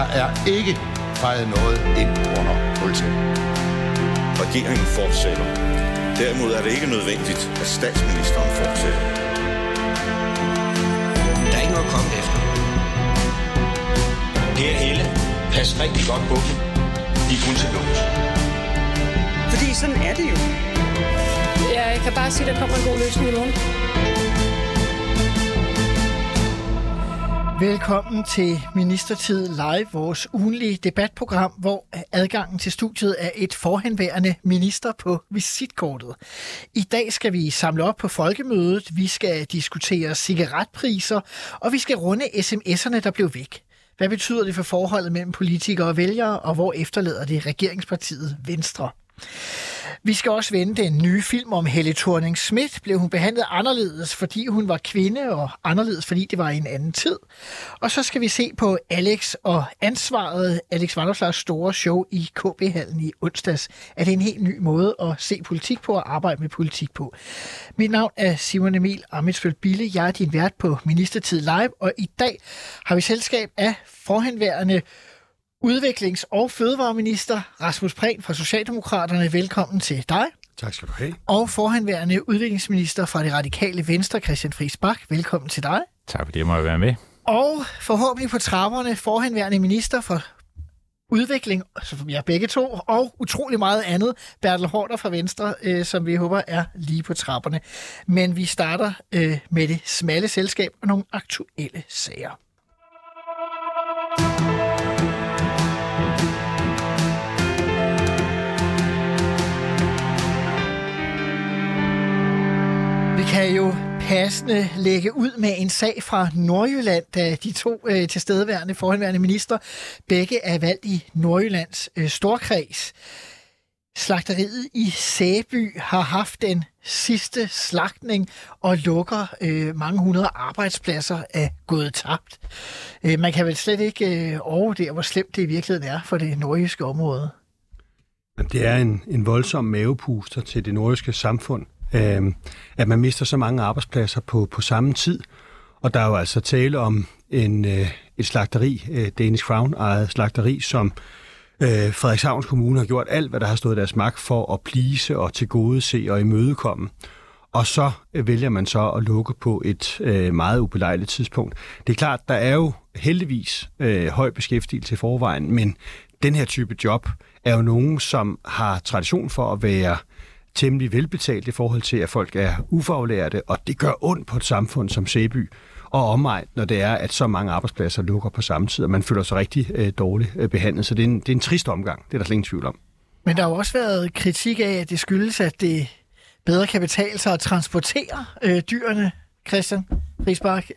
Der er ikke fejret noget ind under politiet. Regeringen fortsætter. Derimod er det ikke nødvendigt, at statsministeren fortsætter. Der er ikke noget at komme efter. Her Helle, pas rigtig godt på dem. De er kun til lås. Fordi sådan er det jo. Jeg kan bare sige, at der kommer en god løsning i morgen. Velkommen til Ministertid Live, vores ugenlige debatprogram, hvor adgangen til studiet er et forhenværende minister på visitkortet. I dag skal vi samle op på Folkemødet, vi skal diskutere cigaretpriser, og vi skal runde sms'erne, der blev væk. Hvad betyder det for forholdet mellem politikere og vælgere, og hvor efterlader det regeringspartiet Venstre? Vi skal også vende den nye film om Helle Thorning-Schmidt. Blev hun behandlet anderledes, fordi hun var kvinde, og anderledes, fordi det var i en anden tid? Og så skal vi se på Alex og ansvaret, Alex Vanopslaghs store show i KB-hallen i onsdags. Er det en helt ny måde at se politik på og arbejde med politik på? Mit navn er Simon Emil Ammitzbøll-Bille. Jeg er din vært på Ministertid Live, og i dag har vi selskab af forhenværende udviklings- og fødevareminister Rasmus Prehn fra Socialdemokraterne, velkommen til dig. Tak skal du have. Og forhenværende udviklingsminister fra Det Radikale Venstre, Christian Friis Bach, velkommen til dig. Tak fordi jeg måtte være med. Og forhåbentlig på trapperne, forhenværende minister for udvikling, som jeg begge to, og utrolig meget andet, Bertel Hårder fra Venstre, som vi håber er lige på trapperne. Men vi starter med det smalle selskab og nogle aktuelle sager. Vi kan jo passende lægge ud med en sag fra Nordjylland, da de to tilstedeværende forhenværende minister begge er valgt i Nordjyllands storkreds. Slagteriet i Sæby har haft den sidste slagtning og lukker mange hundrede arbejdspladser er gået tabt. Man kan vel slet ikke overvurdere, hvor slemt det i virkeligheden er for det nordjyske område. Det er en voldsom mavepuster til det nordjyske samfund, at man mister så mange arbejdspladser på samme tid. Og der er jo altså tale om et slagteri, Danish Crown-ejet slagteri, som Frederikshavns Kommune har gjort alt, hvad der har stået i deres magt for at please og tilgodese og imødekomme. Og så vælger man så at lukke på et meget ubelejligt tidspunkt. Det er klart, der er jo heldigvis høj beskæftigelse i forvejen, men den her type job er jo nogen, som har tradition for at være temmelig velbetalt i forhold til, at folk er ufaglærte, og det gør ondt på et samfund som Sæby og omegn, når det er, at så mange arbejdspladser lukker på samme tid, og man føler sig rigtig dårligt behandlet. Så det er en trist omgang, det er der slet ingen tvivl om. Men der har jo også været kritik af, at det skyldes, at det bedre kan betale sig at transportere dyrene, Christian Friis Bach,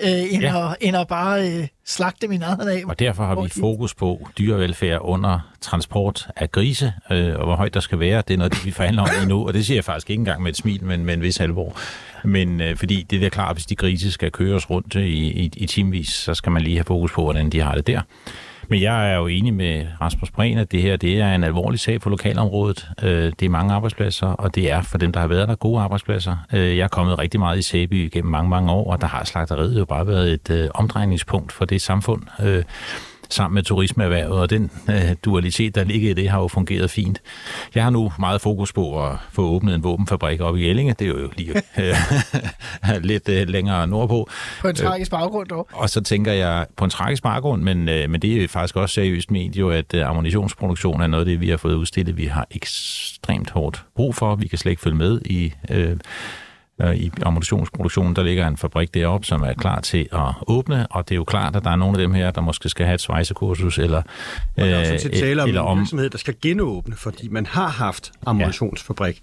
end at bare slagte min egen af. Og derfor har vi fokus på dyrevelfærd under transport af grise, og hvor højt der skal være. Det er noget, vi forhandler om endnu, og det siger jeg faktisk ikke engang med et smil, men med en vis alvor. Men fordi det er klart, at hvis de grise skal køres rundt i timevis, så skal man lige have fokus på, hvordan de har det der. Men jeg er jo enig med Rasmus Prehn, at det her det er en alvorlig sag på lokalområdet. Det er mange arbejdspladser, og det er for dem, der har været der, gode arbejdspladser. Jeg er kommet rigtig meget i Sæby gennem mange, mange år, og der har slagteriet jo bare været et omdrejningspunkt for det samfund, sammen med turismeerhvervet, og den dualitet, der ligger i det, har jo fungeret fint. Jeg har nu meget fokus på at få åbnet en våbenfabrik op i Gjellinge. Det er jo lige lidt længere nordpå. På en tragisk baggrund dog. Og så tænker jeg på en tragisk baggrund, men det er faktisk også seriøst ment jo, at ammunitionsproduktion er noget af det, vi har fået udstillet. Vi har ekstremt hårdt brug for. Vi kan slet ikke følge med i ammunitionsproduktionen, der ligger en fabrik deroppe, som er klar til at åbne, og det er jo klart, at der er nogle af dem her, der måske skal have et svejsekursus, eller der er sådan set tale om en virksomhed, der skal genåbne, fordi man har haft ammunitionsfabrik,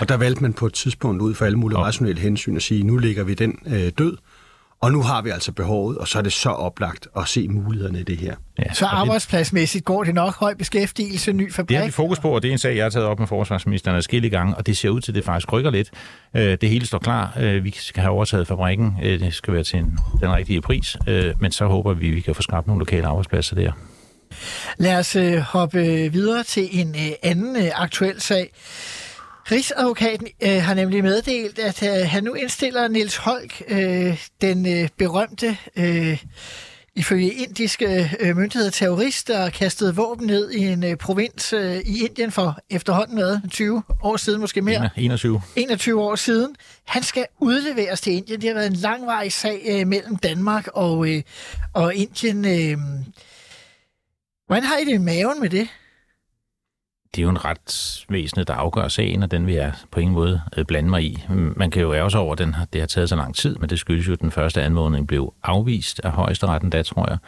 og der valgte man på et tidspunkt ud for alle mulige rationelle hensyn at sige, nu ligger vi den død, og nu har vi altså behovet, og så er det så oplagt at se mulighederne i det her. Ja, så arbejdspladsmæssigt går det nok, høj beskæftigelse, ny fabrik. Det har vi fokus på, og det er en sag, jeg har taget op med forsvarsministeren adskillige gange, og det ser ud til, at det faktisk rykker lidt. Det hele står klar. Vi skal have overtaget fabrikken. Det skal være til den rigtige pris, men så håber vi, at vi kan få skabt nogle lokale arbejdspladser der. Lad os hoppe videre til en anden aktuel sag. Rigsadvokaten har nemlig meddelt, at han nu indstiller Niels Holk, den berømte ifølge indiske myndigheder terrorist, der kastede våben ned i en provins i Indien for efterhånden hvad, 20 år siden, måske mere. 21 år siden. Han skal udleveres til Indien. Det har været en langvarig sag mellem Danmark og Indien. Hvordan har I det i maven med det? Det er jo en retsvæsen, der afgør sagen, og den vil jeg på ingen måde blande mig i. Man kan jo ærge over, at det har taget så lang tid, men det skyldes jo, at den første anmodning blev afvist af Højesteretten, da tror jeg.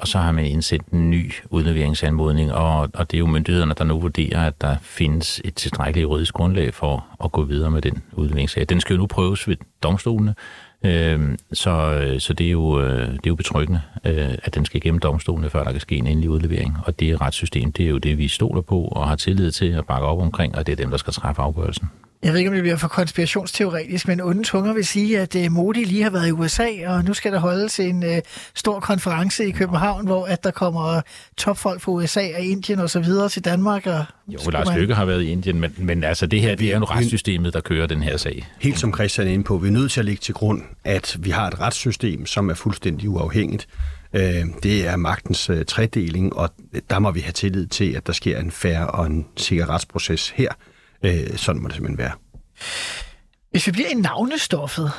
Og så har man indsendt en ny udleveringsanmodning, og det er jo myndighederne, der nu vurderer, at der findes et tilstrækkeligt juridisk grundlag for at gå videre med den udleveringssag. Den skal jo nu prøves ved domstolene, så det er jo betryggende, at den skal igennem domstolene, før der kan ske en endelig udlevering. Og det retssystem, det er jo det, vi stoler på og har tillid til at bakke op omkring, og det er dem, der skal træffe afgørelsen. Jeg ved ikke, om det bliver for konspirationsteoretisk, men onde tunger vil sige, at Modi lige har været i USA, og nu skal der holdes en stor konference i København, hvor at der kommer topfolk fra USA og Indien og så videre til Danmark. Og jo, Lars Løkke har været i Indien, men altså det her, det er jo retssystemet, der kører den her sag. Helt som Christian er inde på, vi er nødt til at lægge til grund, at vi har et retssystem, som er fuldstændig uafhængigt. Det er magtens tredeling, og der må vi have tillid til, at der sker en fair og en sikker retsproces her. Sådan må det simpelthen være. Hvis vi bliver i navnestoffet,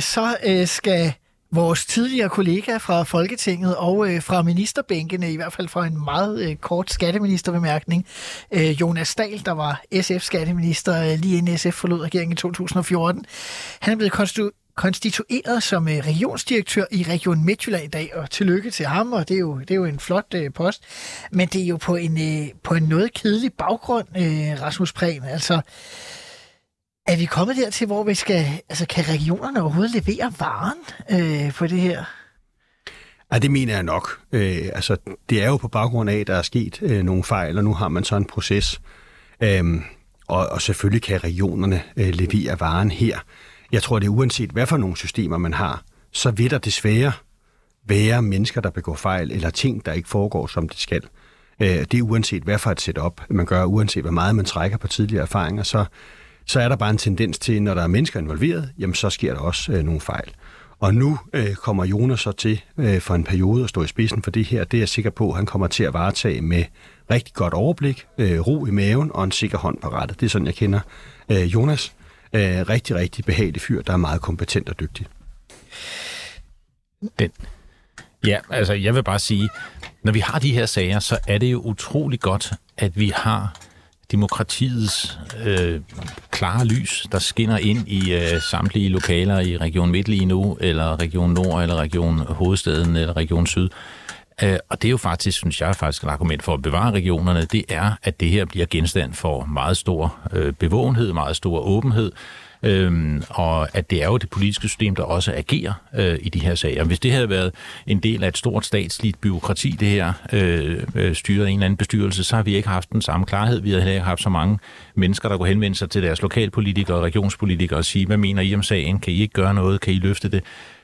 så skal vores tidligere kollega fra Folketinget og fra ministerbænkene, i hvert fald fra en meget kort skatteministerbemærkning, Jonas Dahl, der var SF-skatteminister lige inden SF forlod regeringen i 2014, han er blevet konstitueret som regionsdirektør i Region Midtjylland i dag, og tillykke til ham, og det er jo en flot post, men det er jo på en noget kedelig baggrund, Rasmus Prehn. Altså, er vi kommet dertil, hvor vi skal, altså kan regionerne overhovedet levere varen på det her? Ja, det mener jeg nok. Altså, det er jo på baggrund af, at der er sket nogle fejl, og nu har man så en proces, og selvfølgelig kan regionerne levere varen her. Jeg tror, det er uanset, hvad for nogle systemer man har, så vil der desværre være mennesker, der begår fejl, eller ting, der ikke foregår, som det skal. Det er uanset, hvad for et setup man gør, uanset hvor meget man trækker på tidligere erfaringer, så er der bare en tendens til, når der er mennesker involveret, jamen så sker der også nogle fejl. Og nu kommer Jonas så til for en periode at stå i spidsen for det her. Det er jeg sikker på, at han kommer til at varetage med rigtig godt overblik, ro i maven og en sikker hånd på rattet. Det er sådan, jeg kender Jonas. Rigtig, rigtig behagelig fyr, der er meget kompetent og dygtig. Ja, altså jeg vil bare sige, når vi har de her sager, så er det jo utrolig godt, at vi har demokratiets klare lys, der skinner ind i samtlige lokaler i Region Midt lige nu, eller Region Nord, eller Region Hovedstaden, eller Region Syd. Og det er jo faktisk, synes jeg, faktisk et argument for at bevare regionerne, det er, at det her bliver genstand for meget stor bevågenhed, meget stor åbenhed, og at det er jo det politiske system, der også agerer i de her sager. Hvis det havde været en del af et stort statsligt byråkrati, det her styret en eller anden bestyrelse, så har vi ikke haft den samme klarhed. Vi har heller ikke haft så mange mennesker, der kunne henvende sig til deres lokalpolitikere og regionspolitikere og sige, hvad mener I om sagen? Kan I ikke gøre noget? Kan I løfte det?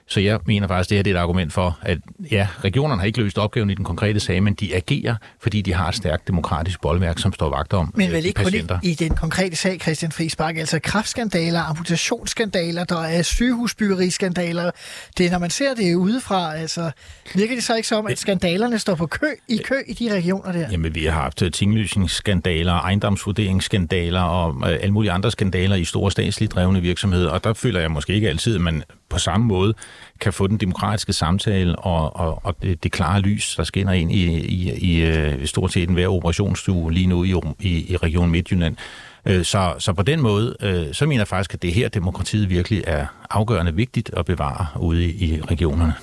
Så jeg mener faktisk, det her er et argument for, at ja, regionerne har ikke løst opgaven i den konkrete sag, men de agerer, fordi de har et stærkt demokratisk boldværk, som står vagt om patienter. Men vel ikke kun i den konkrete sag, Christian Friis Bach, altså kræftskandaler, amputationsskandaler, der er sygehusbyggeriskandaler. Det er, når man ser det udefra, altså virker det så ikke som, at skandalerne står på kø i de regioner der? Jamen, vi har haft tinglysningsskandaler, ejendomsvurderingsskandaler og alle mulige andre skandaler i store statsligt drevne virksomheder, og der føler jeg måske ikke altid, at man på samme måde kan få den demokratiske samtale og det klare lys, der skinner ind i stort set enhver operationsstue lige nu i Region Midtjylland. Så på den måde, så mener jeg faktisk, at det her demokratiet virkelig er afgørende vigtigt at bevare ude i regionerne.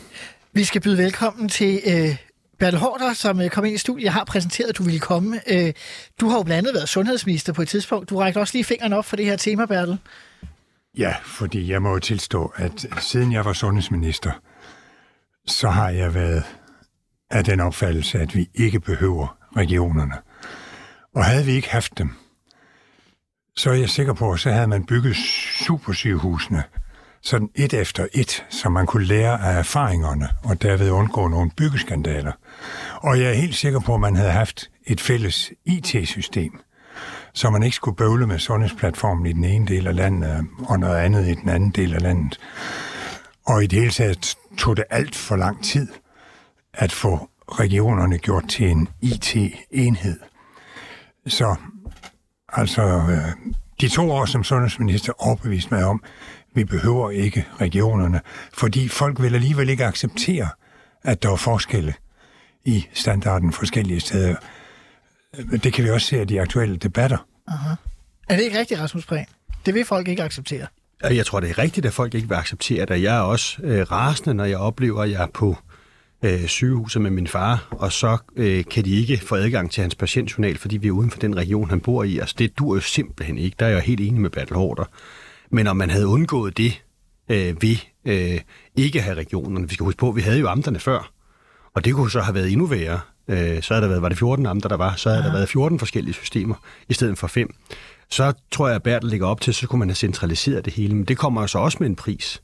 Vi skal byde velkommen til Bertel Hårder, som kom ind i studiet. Jeg har præsenteret, at du ville komme. Du har jo blandt andet været sundhedsminister på et tidspunkt. Du rækker også lige fingeren op for det her tema, Bertel. Ja, fordi jeg må tilstå, at siden jeg var sundhedsminister, så har jeg været af den opfattelse, at vi ikke behøver regionerne. Og havde vi ikke haft dem, så er jeg sikker på, at så havde man bygget supersygehusene sådan et efter et, så man kunne lære af erfaringerne og derved undgå nogle byggeskandaler. Og jeg er helt sikker på, at man havde haft et fælles IT-system, så man ikke skulle bøvle med sundhedsplatformen i den ene del af landet og noget andet i den anden del af landet. Og i det hele taget tog det alt for lang tid at få regionerne gjort til en IT-enhed. Så altså, de 2 år som sundhedsminister overbeviste mig om, vi behøver ikke regionerne, fordi folk vil alligevel ikke acceptere, at der er forskelle i standarden forskellige steder. Det kan vi også se af de aktuelle debatter. Aha. Er det ikke rigtigt, Rasmus Prehn? Det vil folk ikke acceptere. Jeg tror, det er rigtigt, at folk ikke vil acceptere det. Jeg er også rasende, når jeg oplever, at jeg er på sygehuset med min far, og så kan de ikke få adgang til hans patientjournal, fordi vi er uden for den region, han bor i. Altså, det dur jo simpelthen ikke. Der er jeg helt enig med Bertel Hårder. Men om man havde undgået det ved ikke at have regionerne. Vi skal huske på, at vi havde jo amterne før, og det kunne så have været endnu værre. Så havde der været, var det 14 amter, der var, så havde der været 14 forskellige systemer i stedet for 5. Så tror jeg, at Bertel ligger op til, så kunne man have centraliseret det hele. Men det kommer altså også med en pris.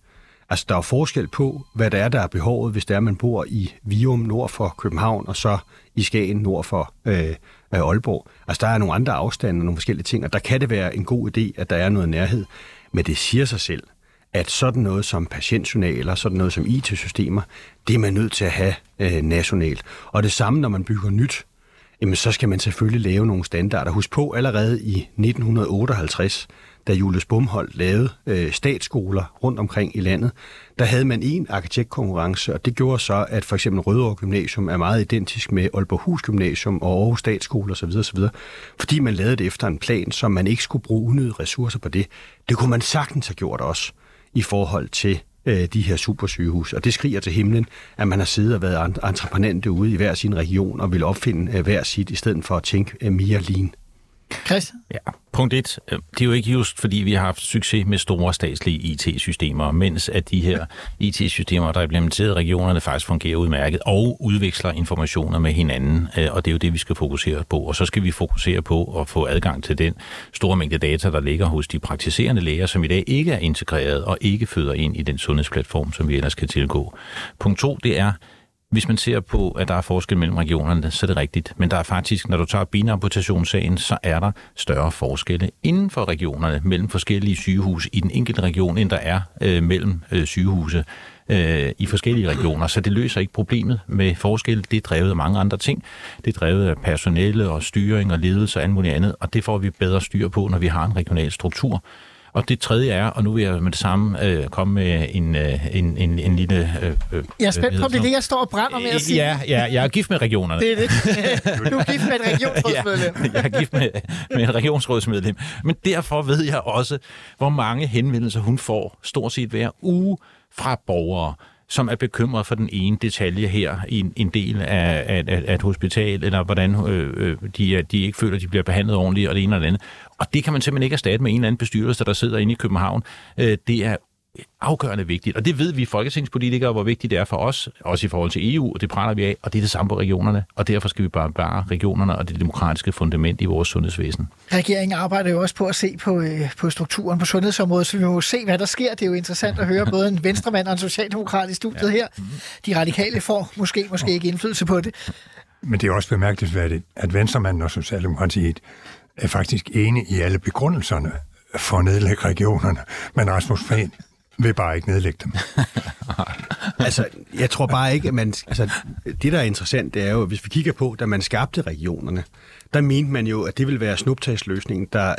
Altså, der er forskel på, hvad der er behovet, hvis det er, man bor i Vium nord for København, og så i Skagen nord for Aalborg. Altså, der er nogle andre afstande og nogle forskellige ting, og der kan det være en god idé, at der er noget nærhed. Men det siger sig selv, at sådan noget som patientjournaler, sådan noget som IT-systemer, det er man nødt til at have nationalt. Og det samme, når man bygger nyt, jamen, så skal man selvfølgelig lave nogle standarder. Husk på, allerede i 1958, da Julius Bomholt lavede statsskoler rundt omkring i landet, der havde man en arkitektkonkurrence, og det gjorde så, at for eksempel Rødovre Gymnasium er meget identisk med Aalborghus Gymnasium og Aarhus Statsskole osv. osv., fordi man lavede det efter en plan, som man ikke skulle bruge unødige ressourcer på det. Det kunne man sagtens have gjort også i forhold til de her supersygehus, og det skriger til himlen, at man har siddet og været entreprenante ude i hver sin region og vil opfinde hver sit, i stedet for at tænke mere lean. Chris? Ja, punkt 1. Det er jo ikke just, fordi vi har haft succes med store statslige IT-systemer, mens at de her IT-systemer, der er implementeret i regionerne, faktisk fungerer udmærket og udveksler informationer med hinanden, og det er jo det, vi skal fokusere på. Og så skal vi fokusere på at få adgang til den store mængde data, der ligger hos de praktiserende læger, som i dag ikke er integreret og ikke føder ind i den sundhedsplatform, som vi ellers kan tilgå. Punkt 2, det er, hvis man ser på, at der er forskel mellem regionerne, så er det rigtigt. Men der er faktisk, når du tager benamputationssagen, så er der større forskelle inden for regionerne mellem forskellige sygehuse i den enkelte region, end der er mellem sygehuse i forskellige regioner. Så det løser ikke problemet med forskel. Det er drevet af mange andre ting. Det er drevet af personale og styring og ledelse og alt muligt andet. Og det får vi bedre styr på, når vi har en regional struktur. Og det tredje er, og nu vil jeg med det samme komme med en lille... jeg er spændt på, det er det, jeg står og brænder med at sige. Ja, jeg er gift med regionerne. Det er det. Du er gift med et regionsrådsmedlem. Ja, jeg er gift med et regionsrådsmedlem. Men derfor ved jeg også, hvor mange henvendelser hun får stort set hver uge fra borgere, som er bekymret for den ene detalje her i en del af et hospital, eller hvordan de ikke føler, at de bliver behandlet ordentligt, og det ene eller det andet. Og det kan man simpelthen ikke erstatte med en eller anden bestyrelse, der sidder inde i København. Det er afgørende vigtigt, og det ved vi folketingspolitikere, hvor vigtigt det er for os, også i forhold til EU, og det praler vi af, og det er det samme på regionerne, og derfor skal vi bare bevare regionerne og det demokratiske fundament i vores sundhedsvæsen. Regeringen arbejder jo også på at se på strukturen på sundhedsområdet, så vi må se, hvad der sker. Det er jo interessant at høre både en venstremand og en socialdemokrat i studiet her. De radikale får måske ikke indflydelse på det. Men det er også bemærkelsesværdigt, at venstremanden og socialdemokratiet er faktisk enige i alle begrundelserne for at nedlægge regionerne, men Rasmus Prehn vil bare ikke nedlægge dem. Altså, jeg tror bare ikke, at man... Altså, det, der er interessant, det er jo, hvis vi kigger på, da man skabte regionerne, der mente man jo, at det ville være snuptagsløsningen, der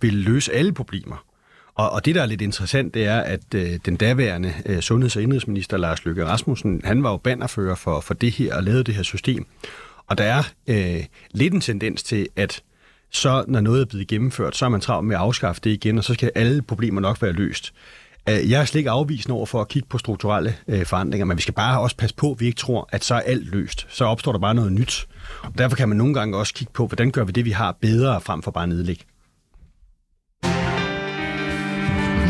ville løse alle problemer. Og det, der er lidt interessant, det er, at den daværende sundheds- og indenrigsminister, Lars Løkke Rasmussen, han var jo bannerfører for det her og lavede det her system. Og der er lidt en tendens til, at så når noget er blevet gennemført, så er man travlt med at afskaffe det igen, og så skal alle problemer nok være løst. Jeg er slet ikke afvisende over for at kigge på strukturelle forandringer, men vi skal bare også passe på, at vi ikke tror, at så er alt løst. Så opstår der bare noget nyt. Og derfor kan man nogle gange også kigge på, hvordan gør vi det, vi har bedre, frem for bare nedlæg.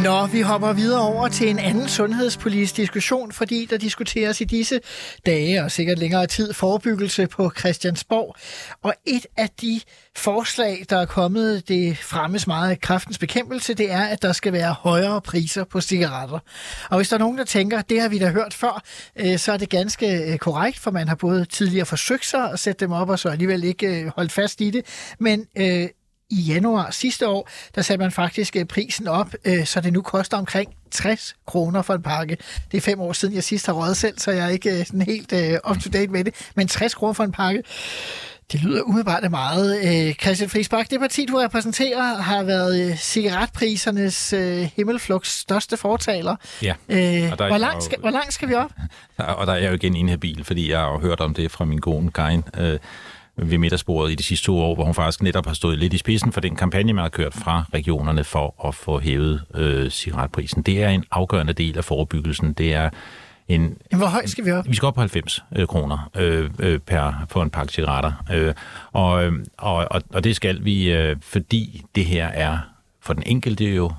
Nå, vi hopper videre over til en anden sundhedspolitisk diskussion, fordi der diskuteres i disse dage og sikkert længere tid forebyggelse på Christiansborg. Og et af de forslag, der er kommet, det fremmes meget af Kræftens Bekæmpelse, det er, at der skal være højere priser på cigaretter. Og hvis der er nogen, der tænker, det har vi da hørt før, så er det ganske korrekt, for man har både tidligere forsøgt sig at sætte dem op, og så alligevel ikke holdt fast i det. Men i januar sidste år, der satte man faktisk prisen op, så det nu koster omkring 60 kroner for en pakke. Det er 5 år siden, jeg sidst har røget selv, så jeg er ikke sådan helt up-to-date med det. Men 60 kroner for en pakke, det lyder umiddelbart meget. Christian Friis Bach, det parti, du repræsenterer, har været cigaretprisernes himmelflugts største fortaler. Ja. Hvor langt skal vi op? Og der er jo igen inhabil, fordi jeg har hørt om det fra min kone Karin ved middagsbordet i de sidste 2 år, hvor hun faktisk netop har stået lidt i spidsen for den kampagne, man har kørt fra regionerne for at få hævet cigaretprisen. Det er en afgørende del af forebyggelsen. Det er hvor højt skal vi op? Vi skal op på 90 kroner for en pakke cigaretter. Og det skal vi, fordi det her er for den enkelte jo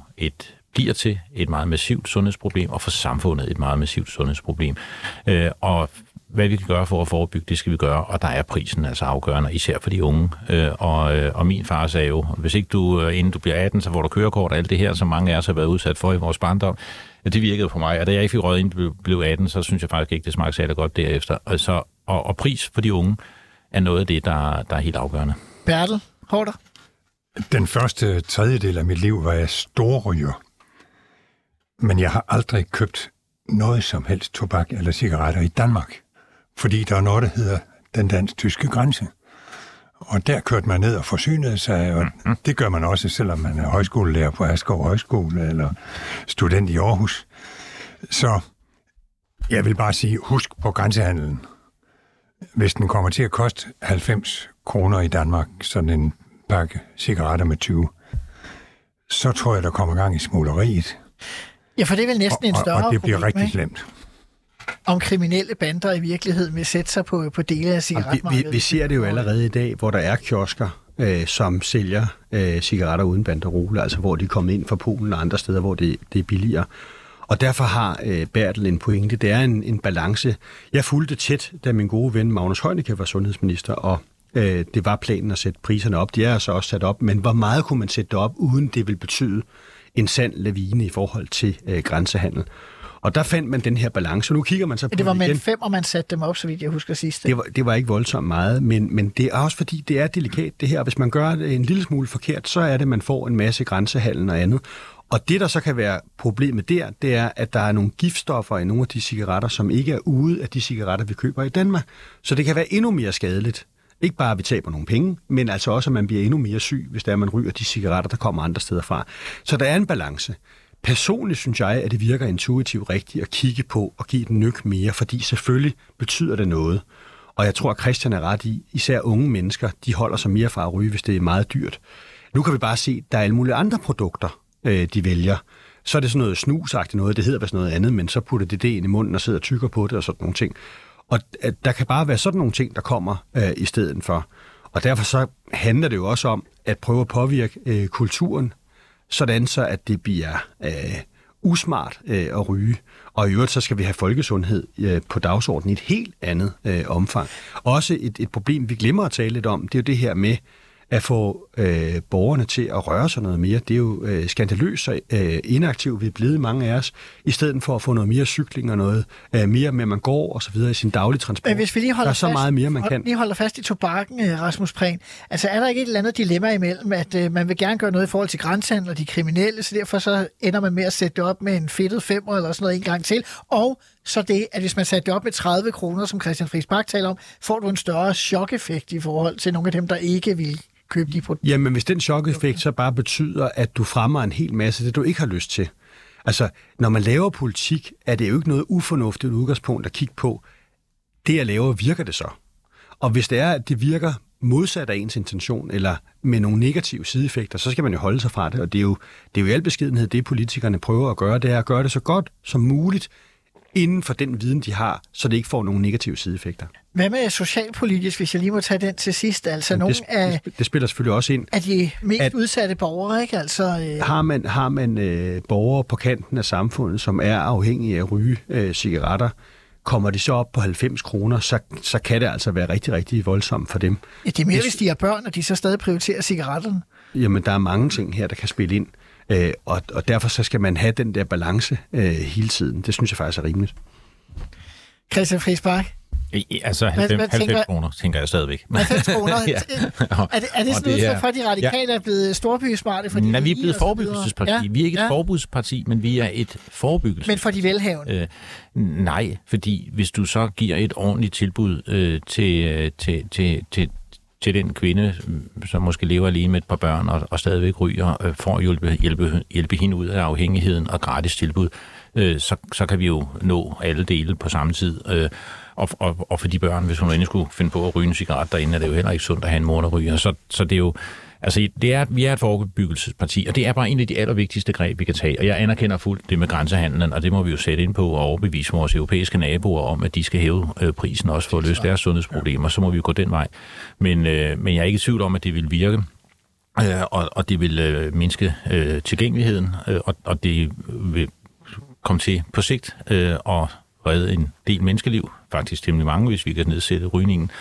bliver til et meget massivt sundhedsproblem, og for samfundet et meget massivt sundhedsproblem. Og hvad vi kan gøre for at forebygge, det skal vi gøre, og der er prisen altså afgørende, især for de unge. Og min far sagde jo, hvis ikke du, inden du bliver 18, så får du kørekort og alt det her, som mange af os har været udsat for i vores barndom. Det virkede på mig, og da jeg ikke fik røget ind og blev 18, så synes jeg faktisk ikke, det smagte særlig godt derefter. Og pris for de unge er noget af det, der er helt afgørende. Bertel Hårder? Den første tredjedel af mit liv var jeg storryger, men jeg har aldrig købt noget som helst tobak eller cigaretter i Danmark, fordi der er noget, der hedder den dansk-tyske grænse. Og der kørte man ned og forsynede sig, og det gør man også, selvom man er højskolelærer på Askov Højskole eller student i Aarhus. Så jeg vil bare sige, husk på grænsehandlen. Hvis den kommer til at koste 90 kroner i Danmark, sådan en pakke cigaretter med 20, så tror jeg, der kommer gang i smugleriet. Ja, for det er vel næsten en større problem, og det bliver rigtig glemt. Om kriminelle bander i virkeligheden vil sætte sig på dele af cigaretmarkedet. Vi ser det jo allerede i dag, hvor der er kiosker, som sælger cigaretter uden banderole, altså hvor de er kommet ind fra Polen og andre steder, hvor det er billigere. Og derfor har Bertel en pointe. Det er en balance. Jeg fulgte tæt, da min gode ven Magnus Heunicke var sundhedsminister, og det var planen at sætte priserne op. De er altså også sat op, men hvor meget kunne man sætte det op, uden det ville betyde en sand lavine i forhold til grænsehandel? Og der fandt man den her balance, nu kigger man så på det var med 5, og man satte dem op, så vidt jeg husker sidst. Det var ikke voldsomt meget, men det er også fordi, det er delikat det her. Hvis man gør det en lille smule forkert, så er det, man får en masse grænsehandel og andet. Og det, der så kan være problemet der, det er, at der er nogle giftstoffer i nogle af de cigaretter, som ikke er ude af de cigaretter, vi køber i Danmark. Så det kan være endnu mere skadeligt. Ikke bare, at vi taber nogle penge, men altså også, at man bliver endnu mere syg, hvis der man ryger de cigaretter, der kommer andre steder fra. Så der er en balance. Personligt synes jeg, at det virker intuitivt rigtigt at kigge på og give den nøk mere, fordi selvfølgelig betyder det noget. Og jeg tror, at Christian er ret i, især unge mennesker, de holder sig mere fra at ryge, hvis det er meget dyrt. Nu kan vi bare se, at der er alle mulige andre produkter, de vælger. Så er det sådan noget snusagtigt noget, det hedder vist noget andet, men så putter det ind i munden og sidder og tykker på det og sådan nogle ting. Og der kan bare være sådan nogle ting, der kommer i stedet for. Og derfor så handler det jo også om at prøve at påvirke kulturen, sådan så, at det bliver usmart at ryge. Og i øvrigt, så skal vi have folkesundhed på dagsordenen i et helt andet omfang. Også et problem, vi glemmer at tale lidt om, det er jo det her med at få borgerne til at røre sig noget mere. Det er jo skandaløst og inaktivt, vi er blevet mange af os, i stedet for at få noget mere cykling og noget mere med, man går og så videre i sin daglige transport. Men hvis vi lige holder, fast, så meget mere, man kan. Lige holder fast i tobakken, Rasmus Prehn, altså er der ikke et eller andet dilemma imellem, at man vil gerne gøre noget i forhold til grænsehandel og de kriminelle, så derfor så ender man med at sætte det op med en fedtet 5'er eller sådan noget en gang til, og så det, at hvis man sætter det op med 30 kroner, som Christian Friis Bach taler om, får du en større chok-effekt i forhold til nogle af dem, der ikke vil købe de produkter. Jamen, hvis den chok-effekt så bare betyder, at du fremmer en hel masse det, du ikke har lyst til. Altså, når man laver politik, er det jo ikke noget ufornuftigt udgangspunkt at kigge på. Det, jeg laver, virker det så? Og hvis det er, at det virker modsat af ens intention, eller med nogle negative sideeffekter, så skal man jo holde sig fra det. Og det er jo i al beskedenhed, det politikerne prøver at gøre, det er at gøre det så godt som muligt, inden for den viden, de har, så det ikke får nogen negative sideeffekter. Hvad med socialpolitisk, hvis jeg lige må tage den til sidst? Altså det spiller selvfølgelig også ind. At de mest udsatte borgere, ikke? Altså, Har man borgere på kanten af samfundet, som er afhængige af ryge cigaretter, kommer de så op på 90 kroner, så kan det altså være rigtig, rigtig voldsomt for dem. Ja, det er mere, hvis de er børn, og de så stadig prioriterer cigaretterne. Jamen, der er mange ting her, der kan spille ind. Og derfor så skal man have den der balance hele tiden. Det synes jeg faktisk er rimeligt. Christian Friis Bach. Altså 90 kroner, tænker jeg stadigvæk. 90 kroner? Ja. Er det sådan noget, for de radikale er blevet storbysmarte? For nej, vi er blevet forebyggelsesparti. Ja. Vi er ikke et forbudsparti, men vi er et forebyggelse. Men for de velhavende? Nej, fordi hvis du så giver et ordentligt tilbud til den kvinde, som måske lever alene med et par børn og stadigvæk ryger, for at hjælpe hende ud af afhængigheden og gratis tilbud, så kan vi jo nå alle dele på samme tid. Og for de børn, hvis hun endelig skulle finde på at ryge en cigaret derinde, er det jo heller ikke sundt at have en mor, der ryger. Så det er jo... Altså, vi er et forebyggelsesparti, og det er bare egentlig de allervigtigste greb, vi kan tage. Og jeg anerkender fuldt det med grænsehandlen, og det må vi jo sætte ind på og overbevise vores europæiske naboer om, at de skal hæve prisen også for at løse deres sundhedsproblemer. Så må vi jo gå den vej. Men jeg er ikke i tvivl om, at det vil virke, og det vil mindske tilgængeligheden, og det vil komme til på sigt og redde en del menneskeliv, faktisk temmelig mange, hvis vi kan nedsætte rygningen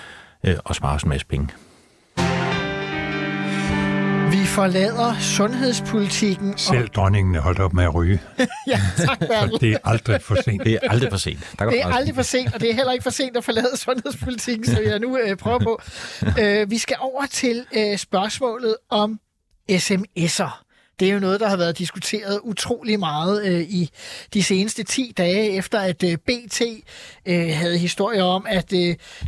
og spare os en masse penge. Vi forlader sundhedspolitikken. Selv dronningene holdt op med at ryge. Ja, tak, Bertel. Det er aldrig for sent. Det er aldrig for sent. Og det er heller ikke for sent at forlade sundhedspolitikken, som jeg nu prøver på. Vi skal over til spørgsmålet om sms'er. Det er jo noget, der har været diskuteret utrolig meget i de seneste 10 dage, efter at BT havde historier om, at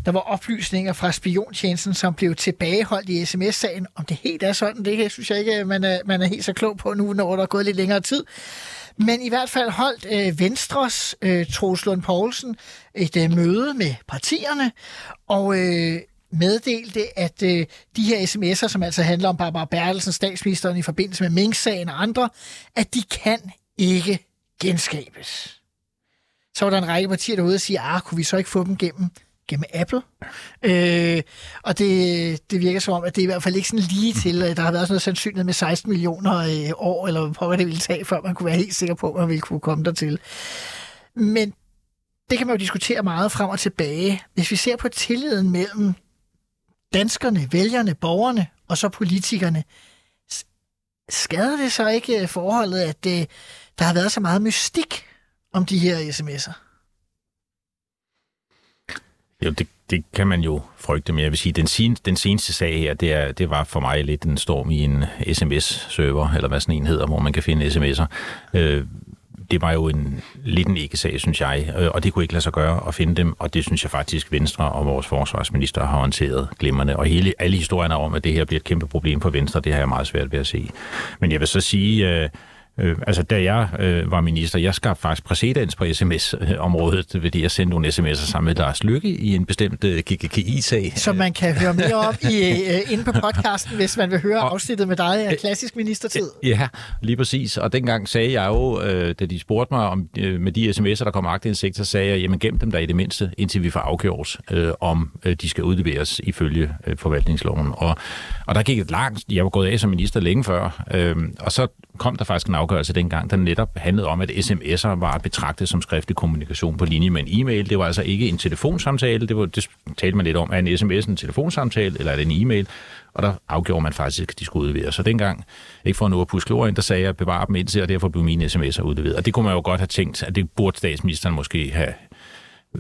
der var oplysninger fra spiontjenesten, som blev tilbageholdt i sms-sagen. Om det helt er sådan, det her synes jeg ikke, man er helt så klog på nu, når der er gået lidt længere tid. Men i hvert fald holdt Venstres Troels Lund Poulsen et møde med partierne, og... meddelte, at de her sms'er, som altså handler om Barbara Bertelsen, statsministeren, i forbindelse med Mink-sagen og andre, at de kan ikke genskabes. Så var der en række partier derude og siger, kunne vi så ikke få dem gennem Apple? Og det virker som om, at det er i hvert fald ikke sådan lige til, at der har været sådan noget sandsynlighed med 16 millioner år, eller hvor det ville tage, før man kunne være helt sikker på, at man ville kunne komme dertil. Men det kan man jo diskutere meget frem og tilbage. Hvis vi ser på tilliden mellem danskerne, vælgerne, borgerne og så politikerne, skader det så ikke forholdet, at der har været så meget mystik om de her sms'er? Jo, det kan man jo frygte, men jeg vil sige, den seneste sag her, det var for mig lidt en storm i en sms-server, eller hvad sådan en hedder, hvor man kan finde sms'er. Det var jo lidt en ikke-sag, synes jeg, og det kunne ikke lade sig gøre at finde dem, og det synes jeg faktisk Venstre og vores forsvarsminister har håndteret glimrende. Og alle historierne om, at det her bliver et kæmpe problem for Venstre, det har jeg meget svært ved at se. Men jeg vil så sige, da jeg var minister, jeg skabte faktisk præcedens på sms-området, fordi jeg sendte nogle sms'er sammen med Lars Løkke i en bestemt GKI-sag. Som man kan høre mere om inde på podcasten, hvis man vil høre afsnittet med dig af klassisk ministertid. Ja, lige præcis. Og dengang sagde jeg jo, da de spurgte mig om med de sms'er, der kom aktindsigt, så sagde jeg, jamen gem dem der i det mindste, indtil vi får afgjort, om de skal udleveres ifølge forvaltningsloven. Og der gik et langt... Jeg var gået af som minister længe før, og så kom der faktisk en afgørelse dengang, der netop handlede om, at sms'er var betragtet som skriftlig kommunikation på linje med en e-mail. Det var altså ikke en telefonsamtale. Det talte man lidt om, er en sms en telefonsamtale, eller er det en e-mail? Og der afgjorde man faktisk, at de skulle udleveres. Så dengang, ikke for at nå at puske lort ind, der sagde jeg, at bevare dem indtil, og derfor blev mine sms'er udleveret. Og det kunne man jo godt have tænkt, at det burde statsministeren måske have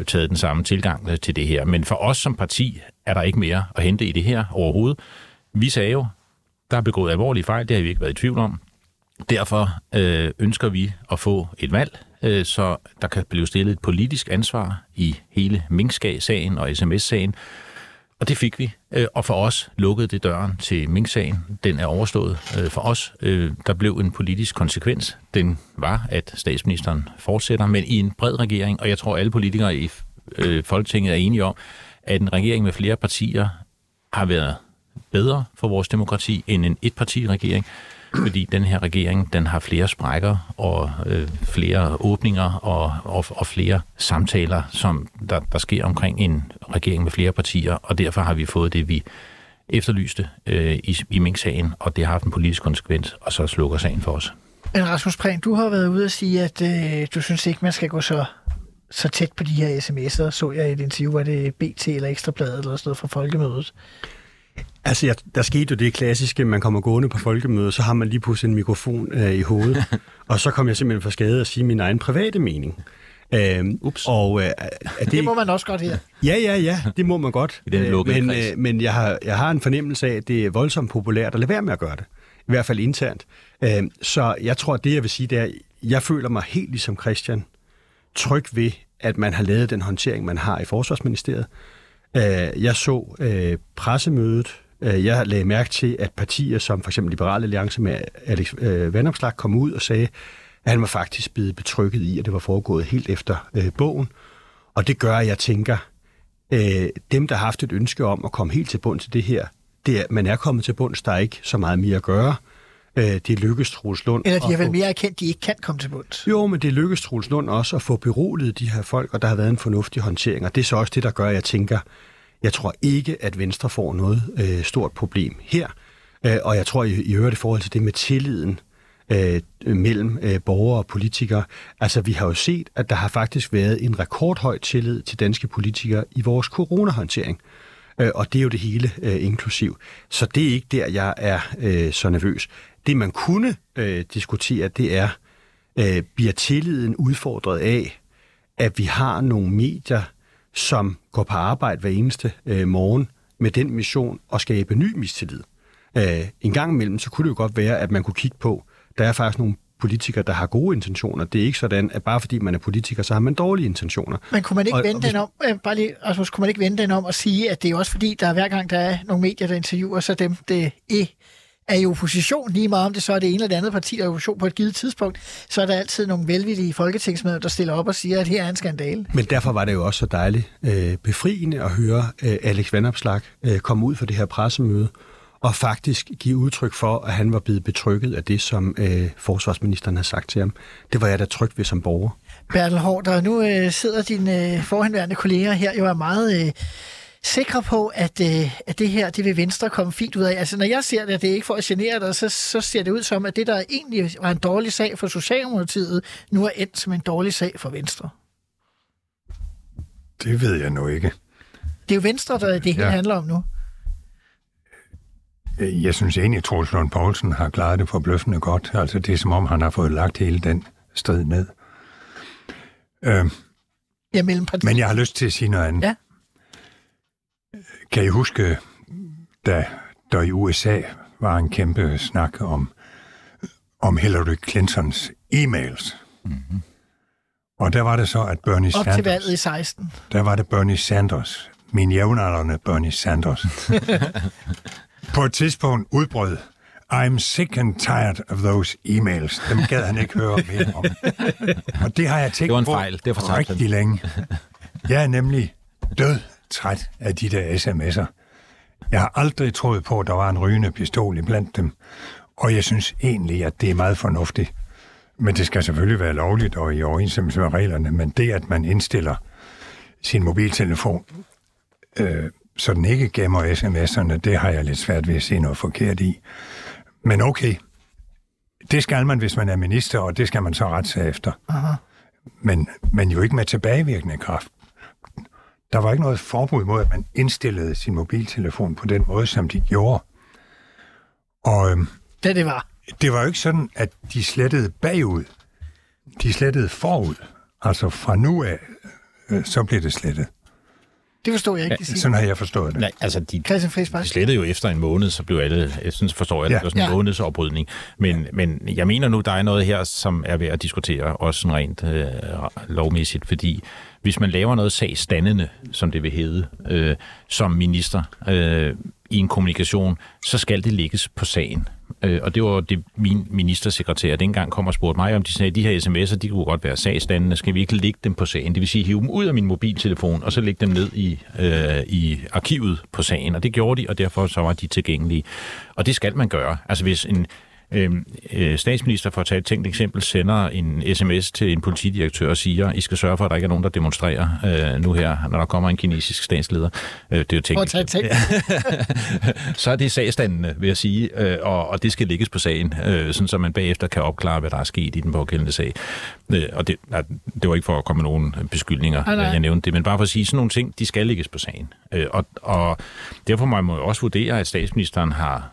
taget den samme tilgang til det her. Men for os som parti er der ikke mere at hente i det her overhovedet. Vi sagde jo, der er begået alvorlige fejl, det har vi ikke været i tvivl om. Derfor ønsker vi at få et valg, så der kan blive stillet et politisk ansvar i hele Mink-sagen og sms-sagen. Og det fik vi. Og for os lukkede det døren til Mink-sagen. Den er overstået for os. Der blev en politisk konsekvens. Den var, at statsministeren fortsætter, men i en bred regering. Og jeg tror, alle politikere i Folketinget er enige om, at en regering med flere partier har været bedre for vores demokrati end en etpartiregering. Fordi den her regering, den har flere sprækker og flere åbninger og flere samtaler, som der sker omkring en regering med flere partier, og derfor har vi fået det, vi efterlyste i Mink-sagen, og det har haft en politisk konsekvens, og så slukker sagen for os. Men Rasmus Prehn, du har været ude og sige, at du synes ikke, man skal gå så tæt på de her sms'er. Så jeg i et interview, var det BT eller Ekstrabladet eller sådan noget fra Folkemødet? Altså, der skete jo det klassiske, man kommer gående på folkemødet, så har man lige pludselig en mikrofon i hovedet, og så kom jeg simpelthen for skade at sige min egen private mening. Og, det må man også godt her. Ja, det må man godt. Men jeg har en fornemmelse af, at det er voldsomt populært at lade være med at gøre det. I hvert fald internt. Så jeg tror, det jeg vil sige, det er, jeg føler mig helt ligesom Christian tryg ved, at man har lavet den håndtering, man har i Forsvarsministeriet. Jeg så pressemødet. Jeg lagde mærke til, at partier som for eksempel Liberale Alliance med Alex Vanopslagh kom ud og sagde, at han var faktisk blevet betrygget i, at det var foregået helt efter bogen. Og det gør, at jeg tænker, dem, der har haft et ønske om at komme helt til bunds i det her, det er, man er kommet til bunds, der er ikke så meget mere at gøre. Det lykkedes Troels Lund. Eller de har vel mere erkendt, de ikke kan komme til bunds. Jo, men det lykkedes Troels Lund også at få beroliget de her folk, og der har været en fornuftig håndtering. Og det er så også det, der gør, at jeg tænker, jeg tror ikke, at Venstre får noget stort problem her. Og jeg tror, I hører det i forhold til det med tilliden mellem borgere og politikere. Altså, vi har jo set, at der har faktisk været en rekordhøj tillid til danske politikere i vores coronahåndtering. Og det er jo det hele inklusiv. Så det er ikke der, jeg er så nervøs. Det, man kunne diskutere, det er, bliver tilliden udfordret af, at vi har nogle medier, som går på arbejde hver eneste morgen med den mission at skabe ny mistillid. En gang imellem, så kunne det jo godt være, at man kunne kigge på, der er faktisk nogle politikere, der har gode intentioner. Det er ikke sådan, at bare fordi man er politiker, så har man dårlige intentioner. Men kunne man ikke vende den om og sige, at det er også fordi, der hver gang der er nogle medier, der interviewer, så dem, det er i opposition, lige meget om det så er det ene eller det andet parti, der er i opposition på et givet tidspunkt, så er der altid nogle velvillige folketingsmedlemmer, der stiller op og siger, at her er en skandale. Men derfor var det jo også så dejligt befriende at høre Alex Vanopslagh komme ud for det her pressemøde, og faktisk give udtryk for, at han var blevet betrygget af det, som forsvarsministeren har sagt til ham. Det var jeg da tryg ved som borger. Bertel Hårder, nu sidder dine forhenværende kolleger her jo er meget sikre på, at det her, det vil Venstre komme fint ud af. Altså, når jeg ser det, det er ikke for at genere dig, så ser det ud som, at det, der egentlig var en dårlig sag for Socialdemokratiet, nu er endt som en dårlig sag for Venstre. Det ved jeg nu ikke. Det er jo Venstre, der det hele handler om nu. Jeg synes egentlig, at Troels Lund Poulsen har klaret det forbløffende godt. Altså, det er som om, han har fået lagt hele den strid ned. Men jeg har lyst til at sige noget andet. Ja. Kan I huske, da der i USA var en kæmpe snak om Hillary Clintons e-mails? Mm-hmm. Og der var det så, at Bernie Sanders... Op til valget i 16. Der var det Bernie Sanders. Min jævnaldrende Bernie Sanders. På et tidspunkt udbrød, I'm sick and tired of those emails. Dem gad han ikke høre mere om. Og det har jeg tænkt på rigtig længe. Jeg er nemlig død træt af de der sms'er. Jeg har aldrig troet på, at der var en rygende pistol iblandt dem. Og jeg synes egentlig, at det er meget fornuftigt. Men det skal selvfølgelig være lovligt og i overensstemmelse med reglerne. Men det, at man indstiller sin mobiltelefon... så den ikke gemmer sms'erne, det har jeg lidt svært ved at se noget forkert i. Men okay, det skal man, hvis man er minister, og det skal man så rette sig efter. Men jo ikke med tilbagevirkende kraft. Der var ikke noget forbud mod, at man indstillede sin mobiltelefon på den måde, som de gjorde. Og det var. Det var jo ikke sådan, at de slettede bagud. De slettede forud. Altså fra nu af, så blev det slettet. Det forstår jeg ikke. Ja, sådan har jeg forstået det. Nej, altså de slettede jo efter en måned, så blev alle, sådan forstår jeg det, det var sådan en månedsoprydning. Men jeg mener nu, der er noget her, som er ved at diskutere, også sådan rent lovmæssigt, fordi hvis man laver noget sagstandende, som det vil hedde, som minister i en kommunikation, så skal det lægges på sagen. Og det var det, min ministersekretær dengang kom og spurgte mig om, de sagde, de her sms'er, de kunne godt være sagstandende, skal vi ikke lægge dem på sagen? Det vil sige, hive dem ud af min mobiltelefon, og så lægge dem ned i arkivet på sagen. Og det gjorde de, og derfor så var de tilgængelige. Og det skal man gøre. Altså hvis en statsminister, for at tage et tænkt eksempel, sender en sms til en politidirektør og siger, I skal sørge for, at der ikke er nogen, der demonstrerer nu her, når der kommer en kinesisk statsleder. Det er jo tænkt eksempel. Så er det sagstandende, vil jeg sige, og det skal lægges på sagen, sådan så man bagefter kan opklare, hvad der er sket i den pågældende sag. Og det var ikke for at komme med nogen beskyldninger, jeg nævnte det, men bare for at sige, sådan nogle ting, de skal lægges på sagen. Og derfor må jeg også vurdere, at statsministeren har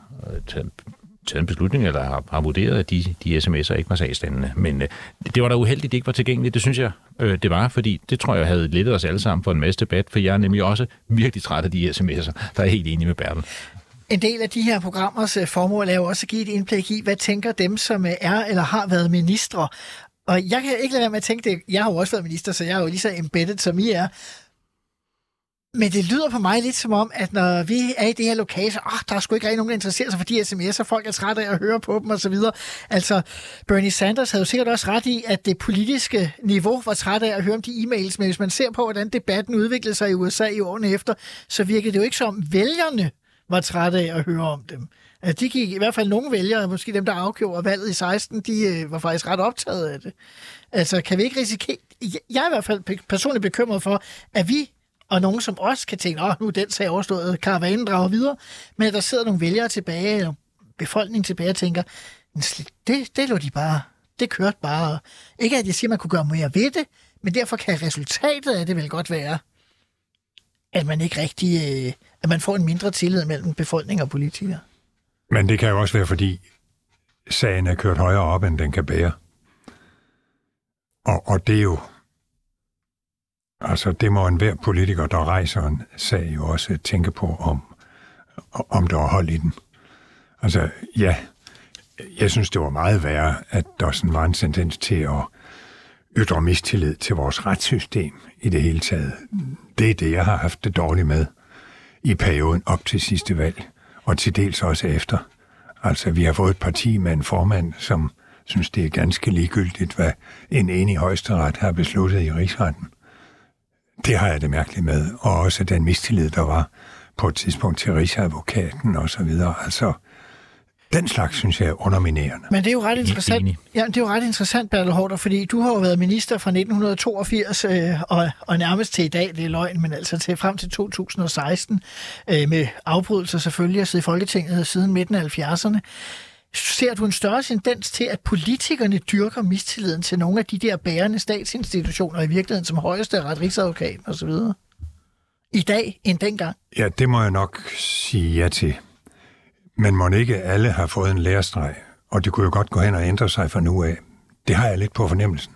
taget en beslutning, eller har vurderet, at de sms'er ikke var sagsstandende. Men det var da uheldigt, det ikke var tilgængeligt, det synes jeg, det var, fordi det tror jeg havde lettet os alle sammen for en masse debat, for jeg er nemlig også virkelig træt af de sms'er, der er helt enig med Bertel. En del af de her programmers formål er jo også at give et indblik i, hvad tænker dem, som er eller har været ministre. Og jeg kan ikke lade være med at tænke det. Jeg har jo også været minister, så jeg er jo lige så embedded, som I er. Men det lyder på mig lidt som om, at når vi er i det her lokale, så der er sgu ikke rigtig nogen, der interesserer sig for de sms'er, folk er trætte af at høre på dem osv. Altså, Bernie Sanders havde jo sikkert også ret i, at det politiske niveau var træt af at høre om de e-mails, men hvis man ser på, hvordan debatten udviklede sig i USA i årene efter, så virkede det jo ikke som vælgerne var trætte af at høre om dem. Altså, de gik, i hvert fald nogle vælgere, måske dem, der afgjorde valget i 16, de var faktisk ret optaget af det. Altså, kan vi ikke risikere... Jeg er i hvert fald personligt bekymret for, at vi og nogen som os kan tænke, nu er den sag overstået, karavanen drager videre, men at der sidder nogle vælgere tilbage, eller befolkningen tilbage og tænker, det lå de bare, det kørte bare. Ikke at jeg siger, man kunne gøre mere ved det, men derfor kan resultatet af det vel godt være, at man ikke rigtig... at man får en mindre tillid mellem befolkning og politikere. Men det kan jo også være, fordi sagen er kørt højere op, end den kan bære. Og det er jo... Altså, det må enhver politiker, der rejser en sag, jo også tænke på, om der er hold i den. Altså, ja, jeg synes, det var meget værre, at der sådan var en tendens til at ytre mistillid til vores retssystem i det hele taget. Det er det, jeg har haft det dårligt med i perioden op til sidste valg, og til dels også efter. Altså, vi har fået et parti med en formand, som synes, det er ganske ligegyldigt, hvad en enig højesteret har besluttet i rigsretten. Det har jeg det mærkeligt med, og også den mistillid, der var på et tidspunkt til Rigsadvokaten og så videre. Altså, den slags, synes jeg, er underminerende. Men det er jo ret interessant, Bertel Hårder, fordi du har jo været minister fra 1982 og nærmest til i dag, det er løgn, men altså til frem til 2016, med afbrydelser selvfølgelig, og sidde i Folketinget siden midten af 70'erne. Ser du en større tendens til, at politikerne dyrker mistilliden til nogle af de der bærende statsinstitutioner i virkeligheden, som Højesteret, Rigsadvokaten og så videre, i dag end dengang? Ja, det må jeg nok sige ja til. Men mon ikke alle har fået en lærestreg, og det kunne jo godt gå hen og ændre sig fra nu af. Det har jeg lidt på fornemmelsen.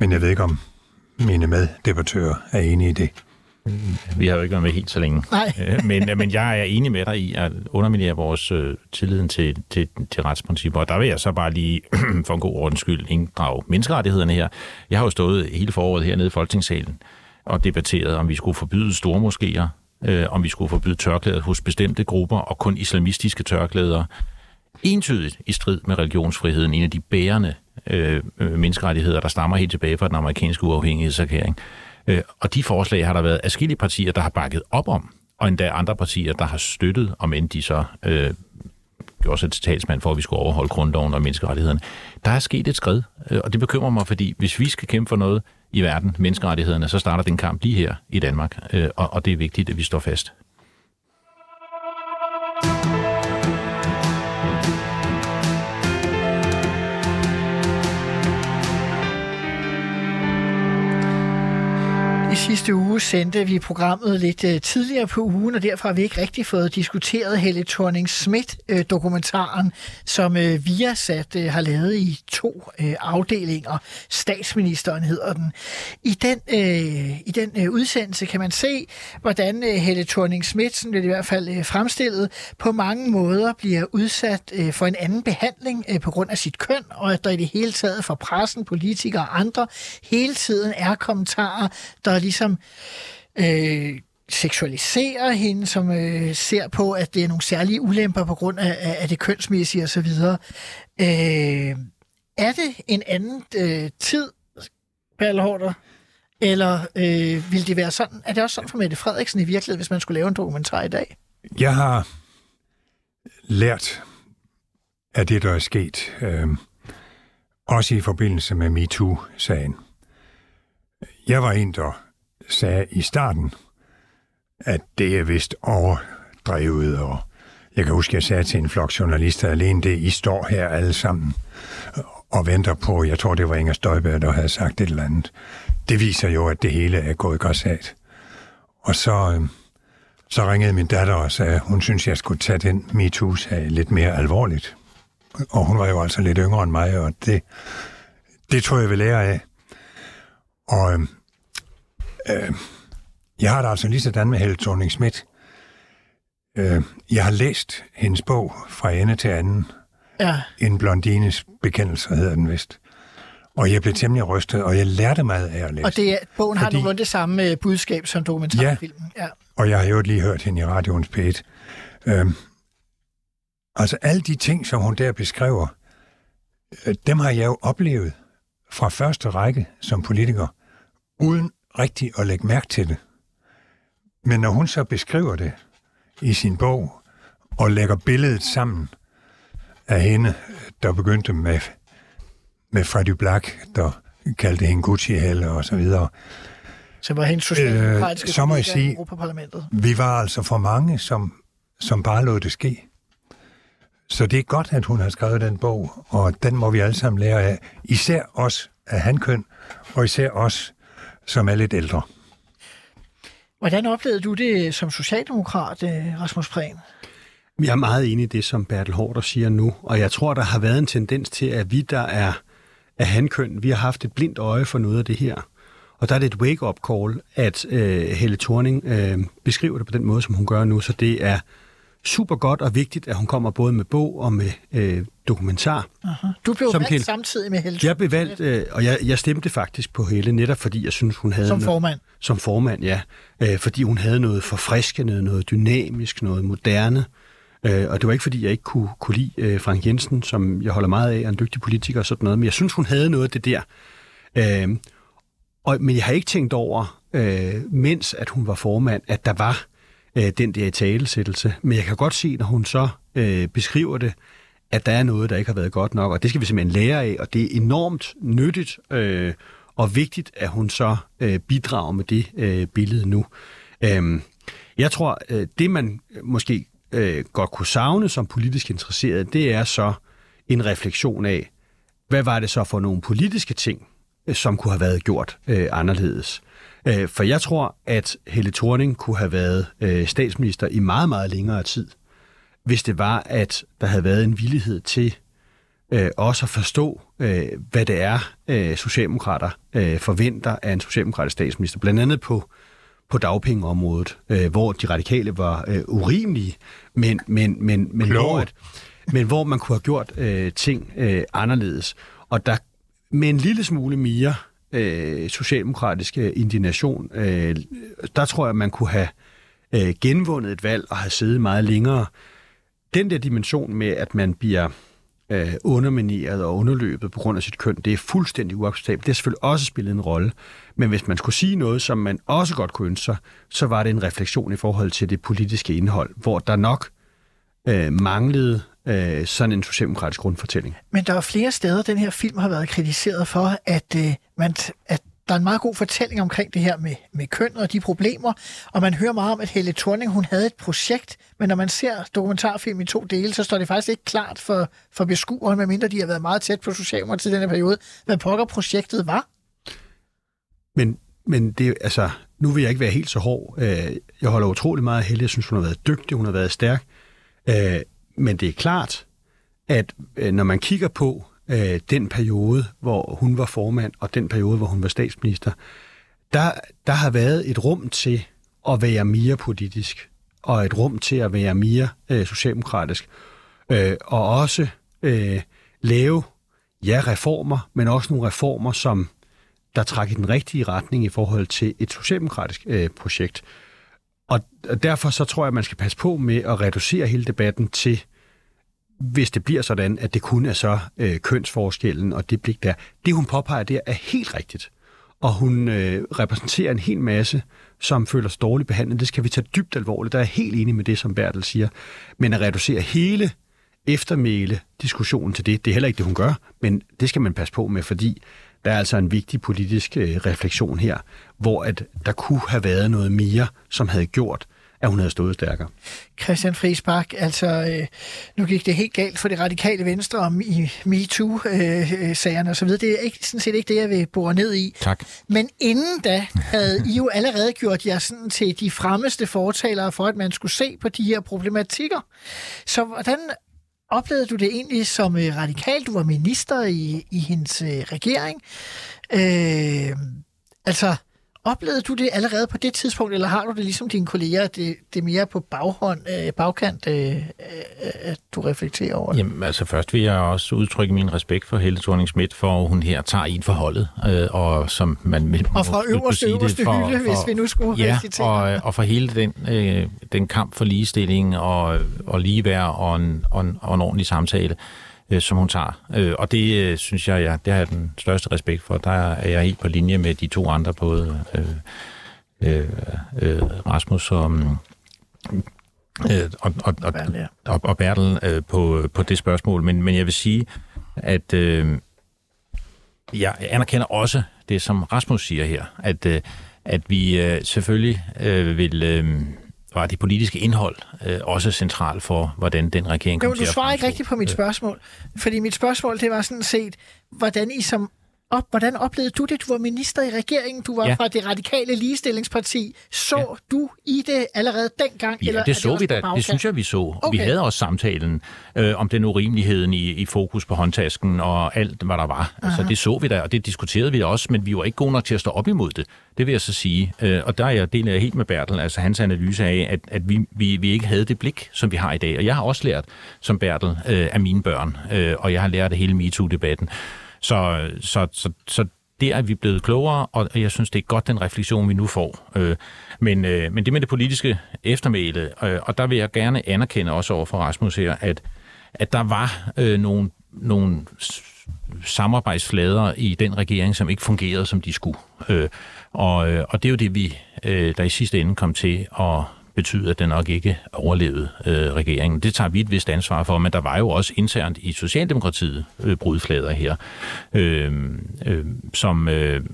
Men jeg ved ikke, om mine meddebattører er enige i det. Vi har jo ikke været med helt så længe. Men jeg er enig med dig i at underminere vores tilliden til retsprincipper. Og der vil jeg så bare lige for en god ordens skyld inddrage menneskerettighederne her. Jeg har jo stået hele foråret hernede i Folketingssalen og debatteret, om vi skulle forbyde store moskéer, om vi skulle forbyde tørklæder hos bestemte grupper og kun islamistiske tørklæder. Entydigt i strid med religionsfriheden, en af de bærende menneskerettigheder, der stammer helt tilbage fra den amerikanske uafhængighedserklæring. Og de forslag har der været adskillige partier, der har bakket op om, og endda andre partier, der har støttet, om end de så gjorde sig til talsmand for, at vi skulle overholde grundloven og menneskerettighederne. Der er sket et skridt, og det bekymrer mig, fordi hvis vi skal kæmpe for noget i verden, menneskerettighederne, så starter den kamp lige her i Danmark, og det er vigtigt, at vi står fast. I sidste uge sendte vi programmet lidt tidligere på ugen, og derfor har vi ikke rigtig fået diskuteret Helle Thorning-Schmidt dokumentaren, som Viasat har lavet i 2 afdelinger. Statsministeren hedder den. I den udsendelse kan man se, hvordan Helle Thorning-Schmidt, som det i hvert fald fremstillet, på mange måder bliver udsat for en anden behandling på grund af sit køn, og at der i det hele taget fra pressen, politikere og andre hele tiden er kommentarer, der ligesom seksualiserer hende, som ser på, at det er nogle særlige ulemper på grund af det kønsmæssige osv. Er det en anden tid, Bertel Hårder? Eller vil det være sådan? Er det også sådan for Mette Frederiksen i virkeligheden, hvis man skulle lave en dokumentar i dag? Jeg har lært af det, der er sket, også i forbindelse med MeToo-sagen. Jeg var en, der sagde i starten, at det er vist overdrevet, og jeg kan huske, jeg sagde til en flok journalister alene det, I står her alle sammen og venter på, jeg tror, det var Inger Støjberg, der havde sagt et eller andet. Det viser jo, at det hele er gået græsat. Og så Så ringede min datter og sagde, at hun synes, jeg skulle tage den MeToo-sag lidt mere alvorligt. Og hun var jo altså lidt yngre end mig, og det tror jeg vil lære af. Og jeg har det altså lige sådan med Helle Thorning-Schmidt. Jeg har læst hendes bog fra ende til anden. Ja. En blondines bekendelse hedder den vist. Og jeg blev temmelig rystet, og jeg lærte meget af at læse. Og det, bogen har nogenlunde det samme budskab som dokumentarfilmen. Ja, og jeg har jo lige hørt hende i radioens P1. Altså alle de ting, som hun der beskriver, dem har jeg jo oplevet fra første række som politiker, uden rigtig at lægge mærke til det. Men når hun så beskriver det i sin bog, og lægger billedet sammen af hende, der begyndte med Freddy Black, der kaldte hende Gucci-Helle og så videre. Så var hendes socialdemokratiske kollega i Europaparlamentet. Vi var altså for mange, som bare lod det ske. Så det er godt, at hun har skrevet den bog, og den må vi alle sammen lære af. Især os af hankøn, og især os, som er lidt ældre. Hvordan oplevede du det som socialdemokrat, Rasmus Prehn? Jeg er meget enig i det, som Bertel Hårder siger nu, og jeg tror, der har været en tendens til, at vi, der er af hankøn, vi har haft et blindt øje for noget af det her. Og der er det et wake-up call, at Helle Thorning beskriver det på den måde, som hun gør nu, så det er super godt og vigtigt, at hun kommer både med bog og med dokumentar. Aha. Du blev valgt samtidig med Helle. Jeg blev valgt, og jeg stemte faktisk på Helle, netop fordi jeg synes, hun havde som formand. Som formand, ja. Fordi hun havde noget forfriskende, noget dynamisk, noget moderne. Og det var ikke, fordi jeg ikke kunne lide Frank Jensen, som jeg holder meget af, og en dygtig politiker og sådan noget, men jeg synes, hun havde noget af det der. Men jeg har ikke tænkt over, mens at hun var formand, at der var den der italesættelse. Men jeg kan godt se, når hun så beskriver det, at der er noget, der ikke har været godt nok, og det skal vi simpelthen lære af, og det er enormt nyttigt og vigtigt, at hun så bidrager med det billede nu. Jeg tror, det man måske godt kunne savne som politisk interesseret, det er så en refleksion af, hvad var det så for nogle politiske ting, som kunne have været gjort anderledes. For jeg tror, at Helle Thorning kunne have været statsminister i meget, meget længere tid, hvis det var, at der havde været en villighed til også at forstå, hvad det er, socialdemokrater forventer af en socialdemokratisk statsminister. Blandt andet på dagpengeområdet, hvor de radikale var urimelige, men hvor man kunne have gjort ting anderledes. Og der med en lille smule mere socialdemokratisk indignation, der tror jeg, man kunne have genvundet et valg og have siddet meget længere. Den der dimension med, at man bliver undermineret og underløbet på grund af sit køn, det er fuldstændig uacceptabelt. Det har selvfølgelig også spillet en rolle, men hvis man skulle sige noget, som man også godt kunne ønske sig, så var det en refleksion i forhold til det politiske indhold, hvor der nok manglede sådan en socialdemokratisk grundfortælling. Men der er flere steder, den her film har været kritiseret for, at der er en meget god fortælling omkring det her med køn og de problemer, og man hører meget om, at Helle Thorning, hun havde et projekt, men når man ser dokumentarfilm i 2 dele, så står det faktisk ikke klart for beskueren, medmindre de har været meget tæt på Socialdemokratiet til den her periode, hvad pokker projektet var. Men det, altså, nu vil jeg ikke være helt så hård. Jeg holder utrolig meget af Helle. Jeg synes, hun har været dygtig, hun har været stærk. Men det er klart, at når man kigger på den periode, hvor hun var formand, og den periode, hvor hun var statsminister, der har været et rum til at være mere politisk, og et rum til at være mere socialdemokratisk, og også lave, reformer, men også nogle reformer, som der trækker i den rigtige retning i forhold til et socialdemokratisk projekt. Og derfor så tror jeg, at man skal passe på med at reducere hele debatten til, hvis det bliver sådan, at det kun er så kønsforskellen og det blik der. Det, hun påpeger der, er helt rigtigt. Og hun repræsenterer en hel masse, som føler sig dårligt behandlet. Det skal vi tage dybt alvorligt. Der er jeg helt enig med det, som Bertel siger. Men at reducere hele eftermæle-diskussionen til det, det er heller ikke det, hun gør. Men det skal man passe på med, fordi der er altså en vigtig politisk refleksion her, hvor at der kunne have været noget mere, som havde gjort, at hun havde stået stærkere. Christian Friis Bach, altså nu gik det helt galt for Det Radikale Venstre om i MeToo-sagerne og så videre. Det er ikke, sådan set ikke det, jeg vil bore ned i. Tak. Men inden da havde I jo allerede gjort jer sådan til de fremmeste fortalere for, at man skulle se på de her problematikker. Så hvordan oplevede du det egentlig som radikal? Du var minister i hendes regering. Oplevede du det allerede på det tidspunkt, eller har du det ligesom dine kolleger, det mere på bagkant, at du reflekterer over det? Jamen, altså først vil jeg også udtrykke min respekt for Helle Thorning-Schmidt, for hun her tager ind for holdet, og som man... Og fra øverste hylde, hvis vi nu skulle... Ja, og for hele den kamp for ligestilling og ligeværd og en ordentlig samtale, som hun tager. Og det synes jeg, ja, det har jeg den største respekt for. Der er jeg helt på linje med de to andre, både Rasmus og Bertel på det spørgsmål. Men jeg vil sige, at jeg anerkender også det, som Rasmus siger her, at vi selvfølgelig vil... var det politiske indhold også centralt for, hvordan den regering kom til at... Du svarer ikke rigtigt på mit spørgsmål, fordi mit spørgsmål, det var sådan set, hvordan oplevede du det? Du var minister i regeringen, du var fra Det Radikale Ligestillingsparti. Så du i det allerede dengang? Ja, eller det så vi da. Det synes jeg, vi så. Okay. Vi havde også samtalen om den urimeligheden i fokus på håndtasken og alt, hvad der var. Altså, det så vi da, og det diskuterede vi da også, men vi var ikke gode nok til at stå op imod det. Det vil jeg så sige. Og der deler jeg helt med Bertel, altså hans analyse af, at vi ikke havde det blik, som vi har i dag. Og jeg har også lært, som Bertel, af mine børn, og jeg har lært af hele MeToo-debatten. Så der er vi blevet klogere, og jeg synes, det er godt den refleksion, vi nu får. Men det med det politiske eftermæle, og der vil jeg gerne anerkende også over for Rasmus her, at der var nogle samarbejdsflader i den regering, som ikke fungerede, som de skulle. Og det er jo det, vi der i sidste ende kom til at betyde, at den nok ikke overlevede regeringen. Det tager vi et vist ansvar for, men der var jo også internt i Socialdemokratiet brudflader her.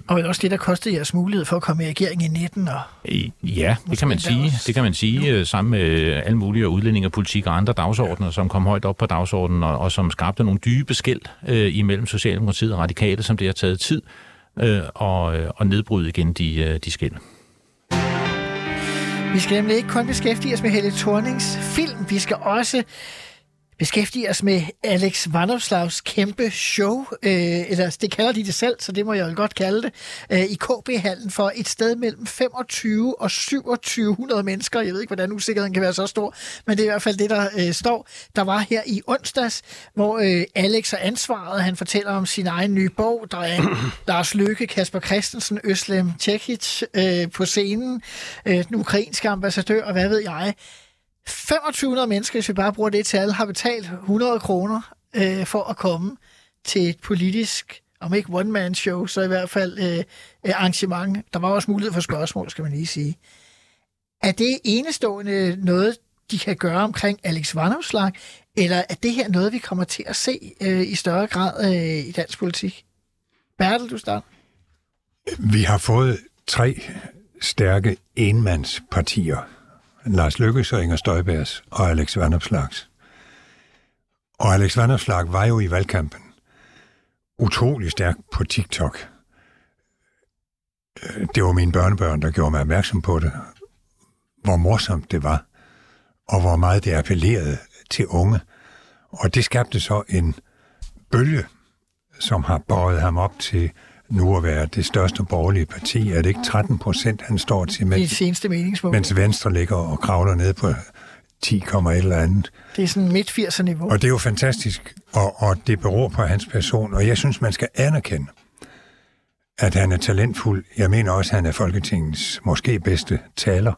Og også det, der kostede jeres mulighed for at komme i regering i 19. Ja, det kan man sige. Det kan man sige sammen med alle mulige udlændinge, politik og andre dagsordner, som kom højt op på dagsordenen, og som skabte nogle dybe skel imellem Socialdemokratiet og Radikale, som det har taget tid at nedbryde igen de skel. Vi skal nemlig ikke kun beskæftige os med Helle Thornings film, vi skal også beskæftige os med Alex Vanopslaghs kæmpe show, eller det kalder de det selv, så det må jeg jo godt kalde det, i KB-hallen for et sted mellem 25 og 2700 mennesker. Jeg ved ikke, hvordan usikkerheden kan være så stor, men det er i hvert fald det, der står. Der var her i onsdags, hvor Alex og ansvaret, han fortæller om sin egen nye bog, der er Lars Løkke, Kasper Christensen, Özlem Cekic på scenen, den ukrainske ambassadør, og hvad ved jeg. 2500 mennesker, hvis vi bare bruger det til alle, har betalt 100 kroner for at komme til et politisk, om ikke one-man-show, så i hvert fald arrangement. Der var også mulighed for spørgsmål, skal man lige sige. Er det enestående noget, de kan gøre omkring Alex Vanopslagh, eller er det her noget, vi kommer til at se i større grad i dansk politik? Bertel, du starter. Vi har fået 3 stærke enmandspartier. Lars Løkkes og Inger Støjbergs og Alex Vanopslaghs. Og Alex Vanopslagh var jo i valgkampen utrolig stærk på TikTok. Det var mine børnebørn, der gjorde mig opmærksom på det. Hvor morsomt det var, og hvor meget det appellerede til unge. Og det skabte så en bølge, som har båret ham op til nu at være det største borgerlige parti. Er det ikke 13%, han står til, mens Venstre ligger og kravler ned på 10, et eller andet. Det er sådan midt 80'er niveau. Og det er jo fantastisk, og det beror på hans person, og jeg synes, man skal anerkende, at han er talentfuld. Jeg mener også, at han er Folketingets måske bedste taler,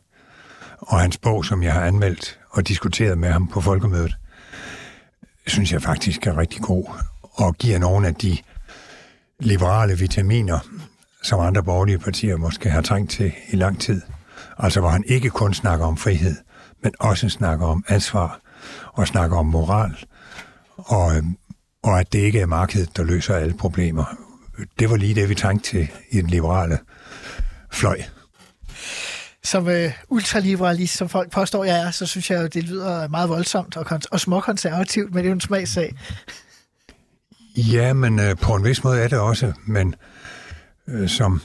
og hans bog, som jeg har anmeldt og diskuteret med ham på Folkemødet, synes jeg faktisk er rigtig god, og giver nogle af de liberale vitaminer, som andre borgerlige partier måske har trængt til i lang tid. Altså hvor han ikke kun snakker om frihed, men også snakker om ansvar og snakker om moral, og at det ikke er markedet, der løser alle problemer. Det var lige det, vi trængte til i den liberale fløj. som ultraliberalist, som folk påstår, jeg er, så synes jeg jo, det lyder meget voldsomt og småkonservativt, men det er jo en smagssag. Ja, men på en vis måde er det også, men som...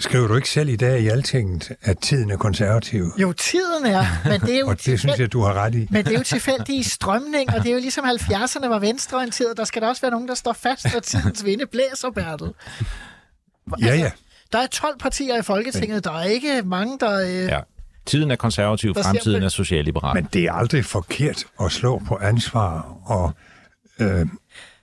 Skriver du ikke selv i dag i Altinget, at tiden er konservativ? Jo, tiden er, men det er jo... og det synes jeg, du har ret i. Men det er jo tilfældige strømning, og det er jo ligesom 70'erne var venstreorienteret. Der skal der også være nogen, der står fast, når tidens vinde blæser, Bertel. Altså, ja. Der er 12 partier i Folketinget, der er ikke mange, der... Ja. Tiden er konservativ, fremtiden er socialliberal. Men det er aldrig forkert at slå på ansvar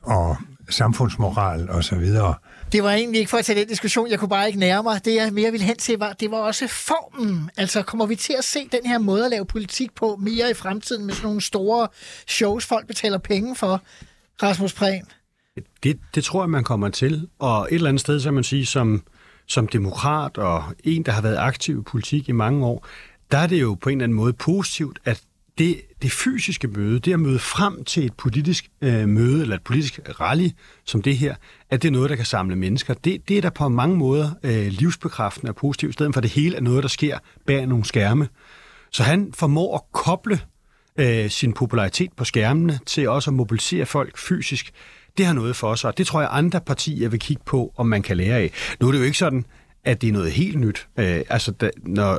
og samfundsmoral og så videre. Det var egentlig ikke for at tage den diskussion, jeg kunne bare ikke nære mig. Det, jeg mere ville hen til, var, det var også formen. Altså, kommer vi til at se den her måde at lave politik på mere i fremtiden med sådan nogle store shows, folk betaler penge for, Rasmus Prehn? Det tror jeg, man kommer til. Og et eller andet sted, så man sige, som demokrat og en, der har været aktiv i politik i mange år, der er det jo på en eller anden måde positivt, at det fysiske møde, det at møde frem til et politisk møde eller et politisk rally som det her, at det er noget, der kan samle mennesker. Det er der på mange måder livsbekræftende og positivt, i stedet for det hele er noget, der sker bag nogle skærme. Så han formår at koble sin popularitet på skærmene til også at mobilisere folk fysisk. Det har noget for sig, og det tror jeg andre partier vil kigge på, om man kan lære af. Nu er det jo ikke sådan... at det er noget helt nyt.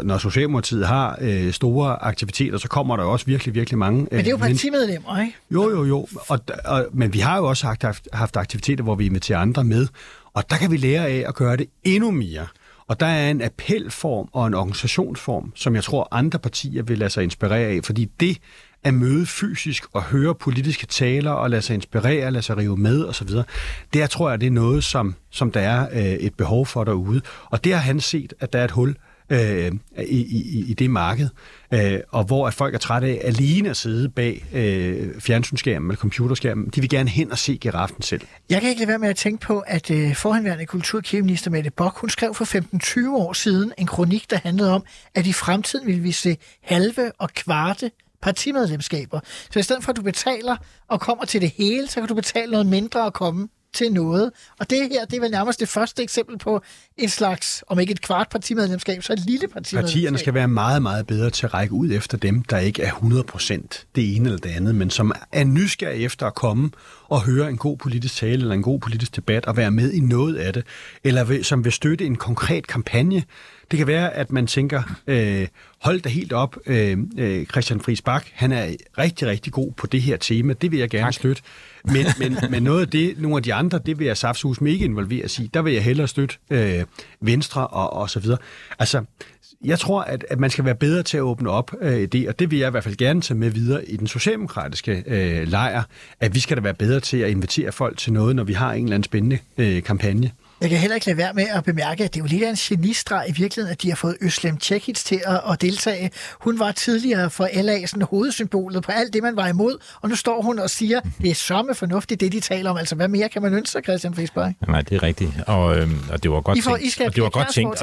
Når Socialdemokratiet har store aktiviteter, så kommer der også virkelig, virkelig mange... Men det er jo partimedlemmer, ikke? Jo. Men vi har jo også haft aktiviteter, hvor vi inviterer andre med, og der kan vi lære af at gøre det endnu mere. Og der er en appelform og en organisationsform, som jeg tror, andre partier vil lade sig inspirere af, fordi det at møde fysisk og høre politiske taler og lade sig inspirere, lade sig rive med osv., der tror jeg, det er noget, som der er et behov for derude. Og der har han set, at der er et hul i det marked, og hvor at folk er trætte af alene at sidde bag fjernsynsskærmen eller computerskærmen. De vil gerne hen og se giraffen selv. Jeg kan ikke lade være med at tænke på, at forhenværende kulturkirkeminister Mette Bock, hun skrev for 15-20 år siden en kronik, der handlede om, at i fremtiden ville vi se halve og kvarte partimedlemskaber. Så i stedet for, at du betaler og kommer til det hele, så kan du betale noget mindre og komme til noget. Og det her, det er vel nærmest det første eksempel på en slags, om ikke et kvart partimedlemskab, så et lille partimedlemskab. Partierne skal være meget, meget bedre til at række ud efter dem, der ikke er 100% det ene eller det andet, men som er nysgerrige efter at komme og høre en god politisk tale eller en god politisk debat og være med i noget af det, eller som vil støtte en konkret kampagne. Det kan være, at man tænker, hold da helt op, Christian Friis Bach, han er rigtig, rigtig god på det her tema, det vil jeg gerne støtte. Men noget af det, nogle af de andre, det vil jeg saftsusme ikke involvere sig i. Der vil jeg hellere støtte Venstre og så videre. Altså, jeg tror, at man skal være bedre til at åbne op det, og det vil jeg i hvert fald gerne tage med videre i den socialdemokratiske lejr, at vi skal da være bedre til at invitere folk til noget, når vi har en eller anden spændende kampagne. Jeg kan heller ikke lade være med at bemærke, at det er jo lidt af en genistreg i virkeligheden, at de har fået Özlem Cekic til at deltage. Hun var tidligere for LA's hovedsymbolet på alt det, man var imod, og nu står hun og siger, det er sørme fornuftigt, det de taler om. Altså, hvad mere kan man ønske sig, Christian Friis Bach? Nej, det er rigtigt, og det var godt tænkt.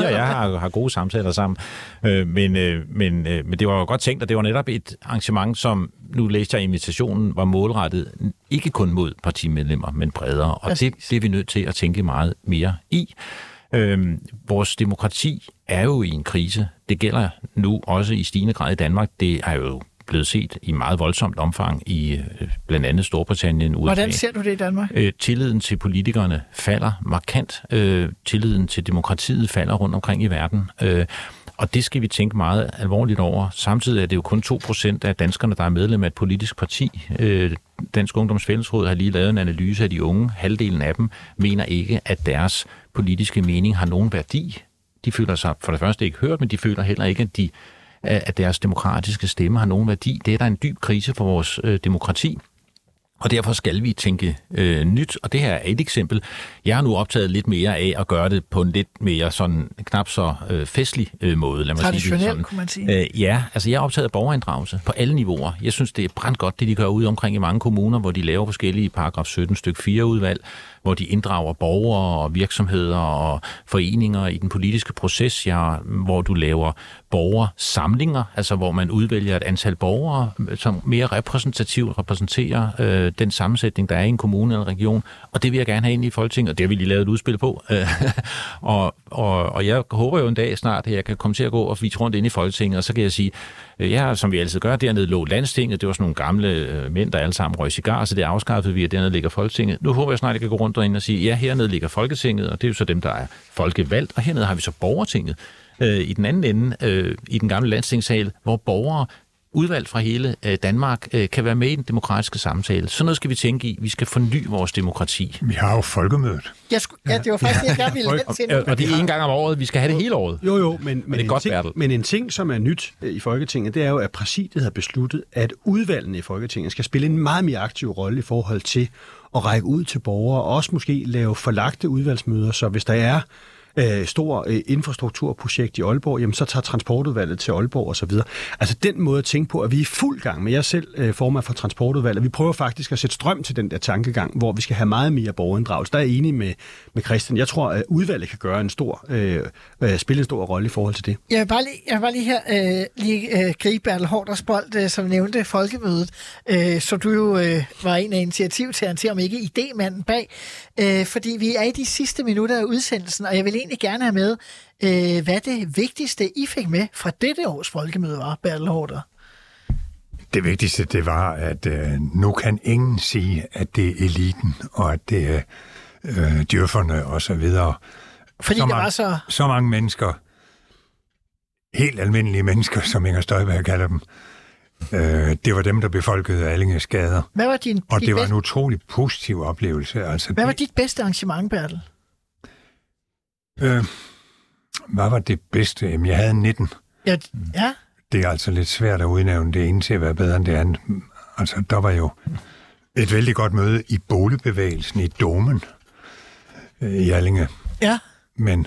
Jeg har gode samtaler sammen, men det var jo godt tænkt, og det var netop et arrangement, som, nu læste jeg invitationen, var målrettet ikke kun mod partimedlemmer, men bredere. Og det er vi nødt til at tænke meget mere i. Vores demokrati er jo i en krise. Det gælder nu også i stigende grad i Danmark. Det er jo blevet set i meget voldsomt omfang i blandt andet Storbritannien. USA. Hvordan ser du det i Danmark? Tilliden til politikerne falder markant. Tilliden til demokratiet falder rundt omkring i verden. Og det skal vi tænke meget alvorligt over. Samtidig er det jo kun 2% af danskerne, der er medlem af et politisk parti. Dansk Ungdoms Fællesråd har lige lavet en analyse af de unge. Halvdelen af dem mener ikke, at deres politiske mening har nogen værdi. De føler sig for det første ikke hørt, men de føler heller ikke, at deres demokratiske stemme har nogen værdi. Det er der en dyb krise for vores demokrati. Og derfor skal vi tænke nyt, og det her er et eksempel. Jeg har nu optaget lidt mere af at gøre det på en lidt mere sådan knap så festlig måde. Lad mig traditionelt, kunne man sige. Ja, altså jeg er optaget af borgerinddragelse på alle niveauer. Jeg synes, det er brandgodt, det de gør ude omkring i mange kommuner, hvor de laver forskellige paragraf 17 stykke 4 udvalg, hvor de inddrager borgere og virksomheder og foreninger i den politiske proces, hvor du laver borgersamlinger, altså hvor man udvælger et antal borgere, som mere repræsentativt repræsenterer den sammensætning, der er i en kommune eller en region, og det vil jeg gerne have ind i Folketinget, og det har vi lige lavet et udspil på. og jeg håber jo en dag snart, at jeg kan komme til at gå og vise rundt ind i Folketinget, og så kan jeg sige, ja, som vi altid gør, dernede lå Landstinget, det var sådan nogle gamle mænd, der alle sammen røg cigar, så det afskaffede vi, at dernede ligger Folketinget. Nu håber jeg snart, at jeg kan gå rundt derinde og sige, ja, hernede ligger Folketinget, og det er jo så dem, der er folkevalgt, og hernede har vi så borgertinget. I den anden ende, i den gamle landstingssal, hvor borgere udvalgt fra hele Danmark kan være med i den demokratiske samtale. Sådan noget skal vi tænke i. Vi skal forny vores demokrati. Vi har jo Folkemødet. Det var faktisk det, jeg ville hen til. Og det er en gang om året. Vi skal have det hele året. Jo, men en ting, som er nyt i Folketinget, det er jo, at præsidiet har besluttet, at udvalgene i Folketinget skal spille en meget mere aktiv rolle i forhold til at række ud til borgere, og også måske lave forlagte udvalgsmøder, så hvis der er stor infrastrukturprojekt i Aalborg, jamen så tager Transportudvalget til Aalborg og så videre. Altså den måde at tænke på, at vi er i fuld gang med, jeg selv formand for Transportudvalget, vi prøver faktisk at sætte strøm til den der tankegang, hvor vi skal have meget mere borgerinddragelse. Der er jeg enig med Christian. Jeg tror, at udvalget kan gøre spille en stor rolle i forhold til det. Jeg vil bare lige gribe Bertel Hårders bold, som nævnte Folkemødet, så du jo var en af initiativtagerne til, om ikke idémanden bag, fordi vi er i de sidste minutter af udsendelsen, og jeg vil egentlig gerne have med, hvad det vigtigste, I fik med fra dette års folkemøde var, Bertel Hårder. Det vigtigste, det var, at nu kan ingen sige, at det er eliten, og at det er djøfferne og så videre. Fordi så det mange, var så... Så mange mennesker, helt almindelige mennesker, som Inger Støjberg kalder dem, det var dem, der befolkede Allinges gader. Hvad var din... Og det var en utrolig positiv oplevelse. Altså, hvad var dit bedste arrangement, Bertel? Hvad var det bedste? Jamen, jeg havde 19. Ja. Det er altså lidt svært at udnævne det ene til at være bedre end det andet. Altså, der var jo et vældig godt møde i boligbevægelsen i Domen i Allinge. Ja. Men,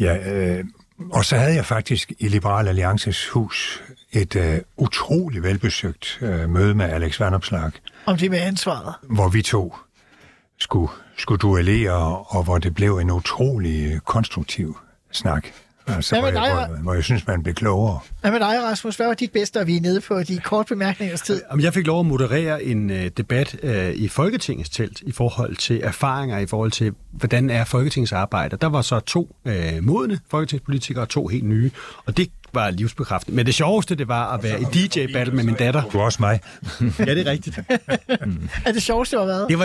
ja, og så havde jeg faktisk i Liberal Alliances hus et utrolig velbesøgt møde med Alex Vanopslagh. Om det med ansvaret. Hvor vi to skulle duellere, og hvor det blev en utrolig konstruktiv snak. Altså, hvor jeg synes, man blev klogere. Hvad med dig, Rasmus? Hvad var dit bedste, at vi er nede på de korte bemærkningers tid? Jeg fik lov at moderere en debat i Folketingets telt i forhold til erfaringer, i forhold til, hvordan er Folketingets arbejde. Der var så to modne folketingspolitikere og to helt nye, og det var livsbekræftende. Men det sjoveste, det var at være i DJ-battle med min datter. Du også mig. Ja, det er rigtigt. Er det sjoveste, det var hvad? Det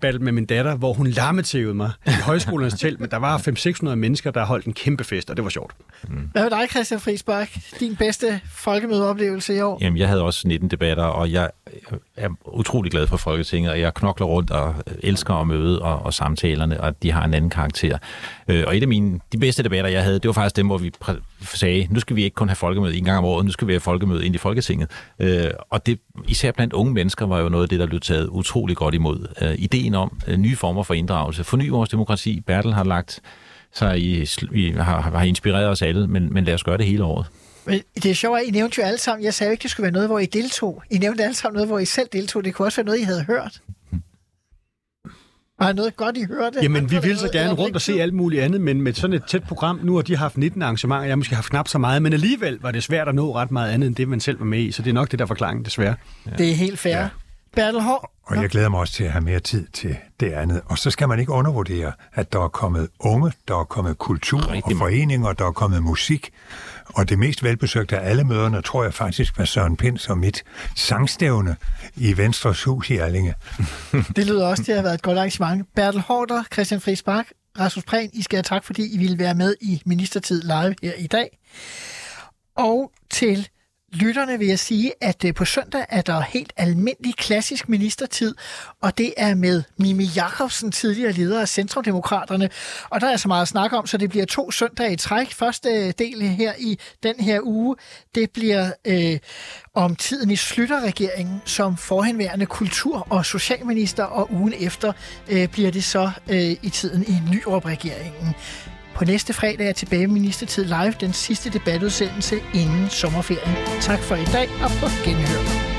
var DJ-battle med min datter, hvor hun larmetævede mig i højskolernes telt, men der var 500-600 mennesker, der holdt en kæmpe fest, og det var sjovt. Hvad var dig, Christian Friis Bach? Din bedste folkemødeoplevelse i år? Jamen, jeg havde også 19 debatter, og jeg er utrolig glad for Folketinget, og jeg knokler rundt og elsker at møde og samtalerne, og de har en anden karakter. Og et af de bedste debatter, jeg havde, det var faktisk dem, hvor vi sagde, nu skal vi ikke kun have folkemøde en gang om året, nu skal vi have folkemøde ind i Folketinget. Og det, især blandt unge mennesker, var jo noget af det, der blev taget utrolig godt imod. Ideen om nye former for inddragelse. Forny vores demokrati. Bertel har lagt sig har inspireret os alle, men lad os gøre det hele året. Det er sjovt, at I nævnte jo alle sammen, jeg sagde ikke, det skulle være noget, hvor I deltog. I nævnte alle sammen noget, hvor I selv deltog. Det kunne også være noget, I havde hørt. Var noget godt, I hørte? Jamen, vi ville så gerne rundt og se alt muligt andet, men med sådan et tæt program, nu har de haft 19 arrangementer, og jeg måske har haft knap så meget, men alligevel var det svært at nå ret meget andet, end det, man selv var med i, så det er nok det, der forklaringen, desværre. Ja. Det er helt fair. Ja. Bertel Hård. Og jeg glæder mig også til at have mere tid til det andet. Og så skal man ikke undervurdere, at der er kommet unge, der er kommet kultur og foreninger, der er kommet musik. Og det mest velbesøgte af alle møderne, tror jeg faktisk, var Søren Pinds og mit sangstævne i Venstres hus i Allinge. Det lyder også til at have været et godt arrangement. Bertel Hårder, Christian Friis Bach, Rasmus Prehn, I skal have tak, fordi I ville være med i Ministertid Live her i dag. Og til lytterne vil jeg sige, at på søndag er der helt almindelig klassisk ministertid, og det er med Mimi Jakobsen, tidligere leder af Centrumdemokraterne. Og der er så meget at snakke om, så det bliver 2 søndage i træk. Første del her i den her uge, det bliver om tiden i Schlüter-regeringen som forhenværende kultur- og socialminister, og ugen efter bliver det så i tiden i Nyrup-regeringen. På næste fredag er jeg tilbage med Ministertid Live, den sidste debatudsendelse inden sommerferien. Tak for i dag og på genhør.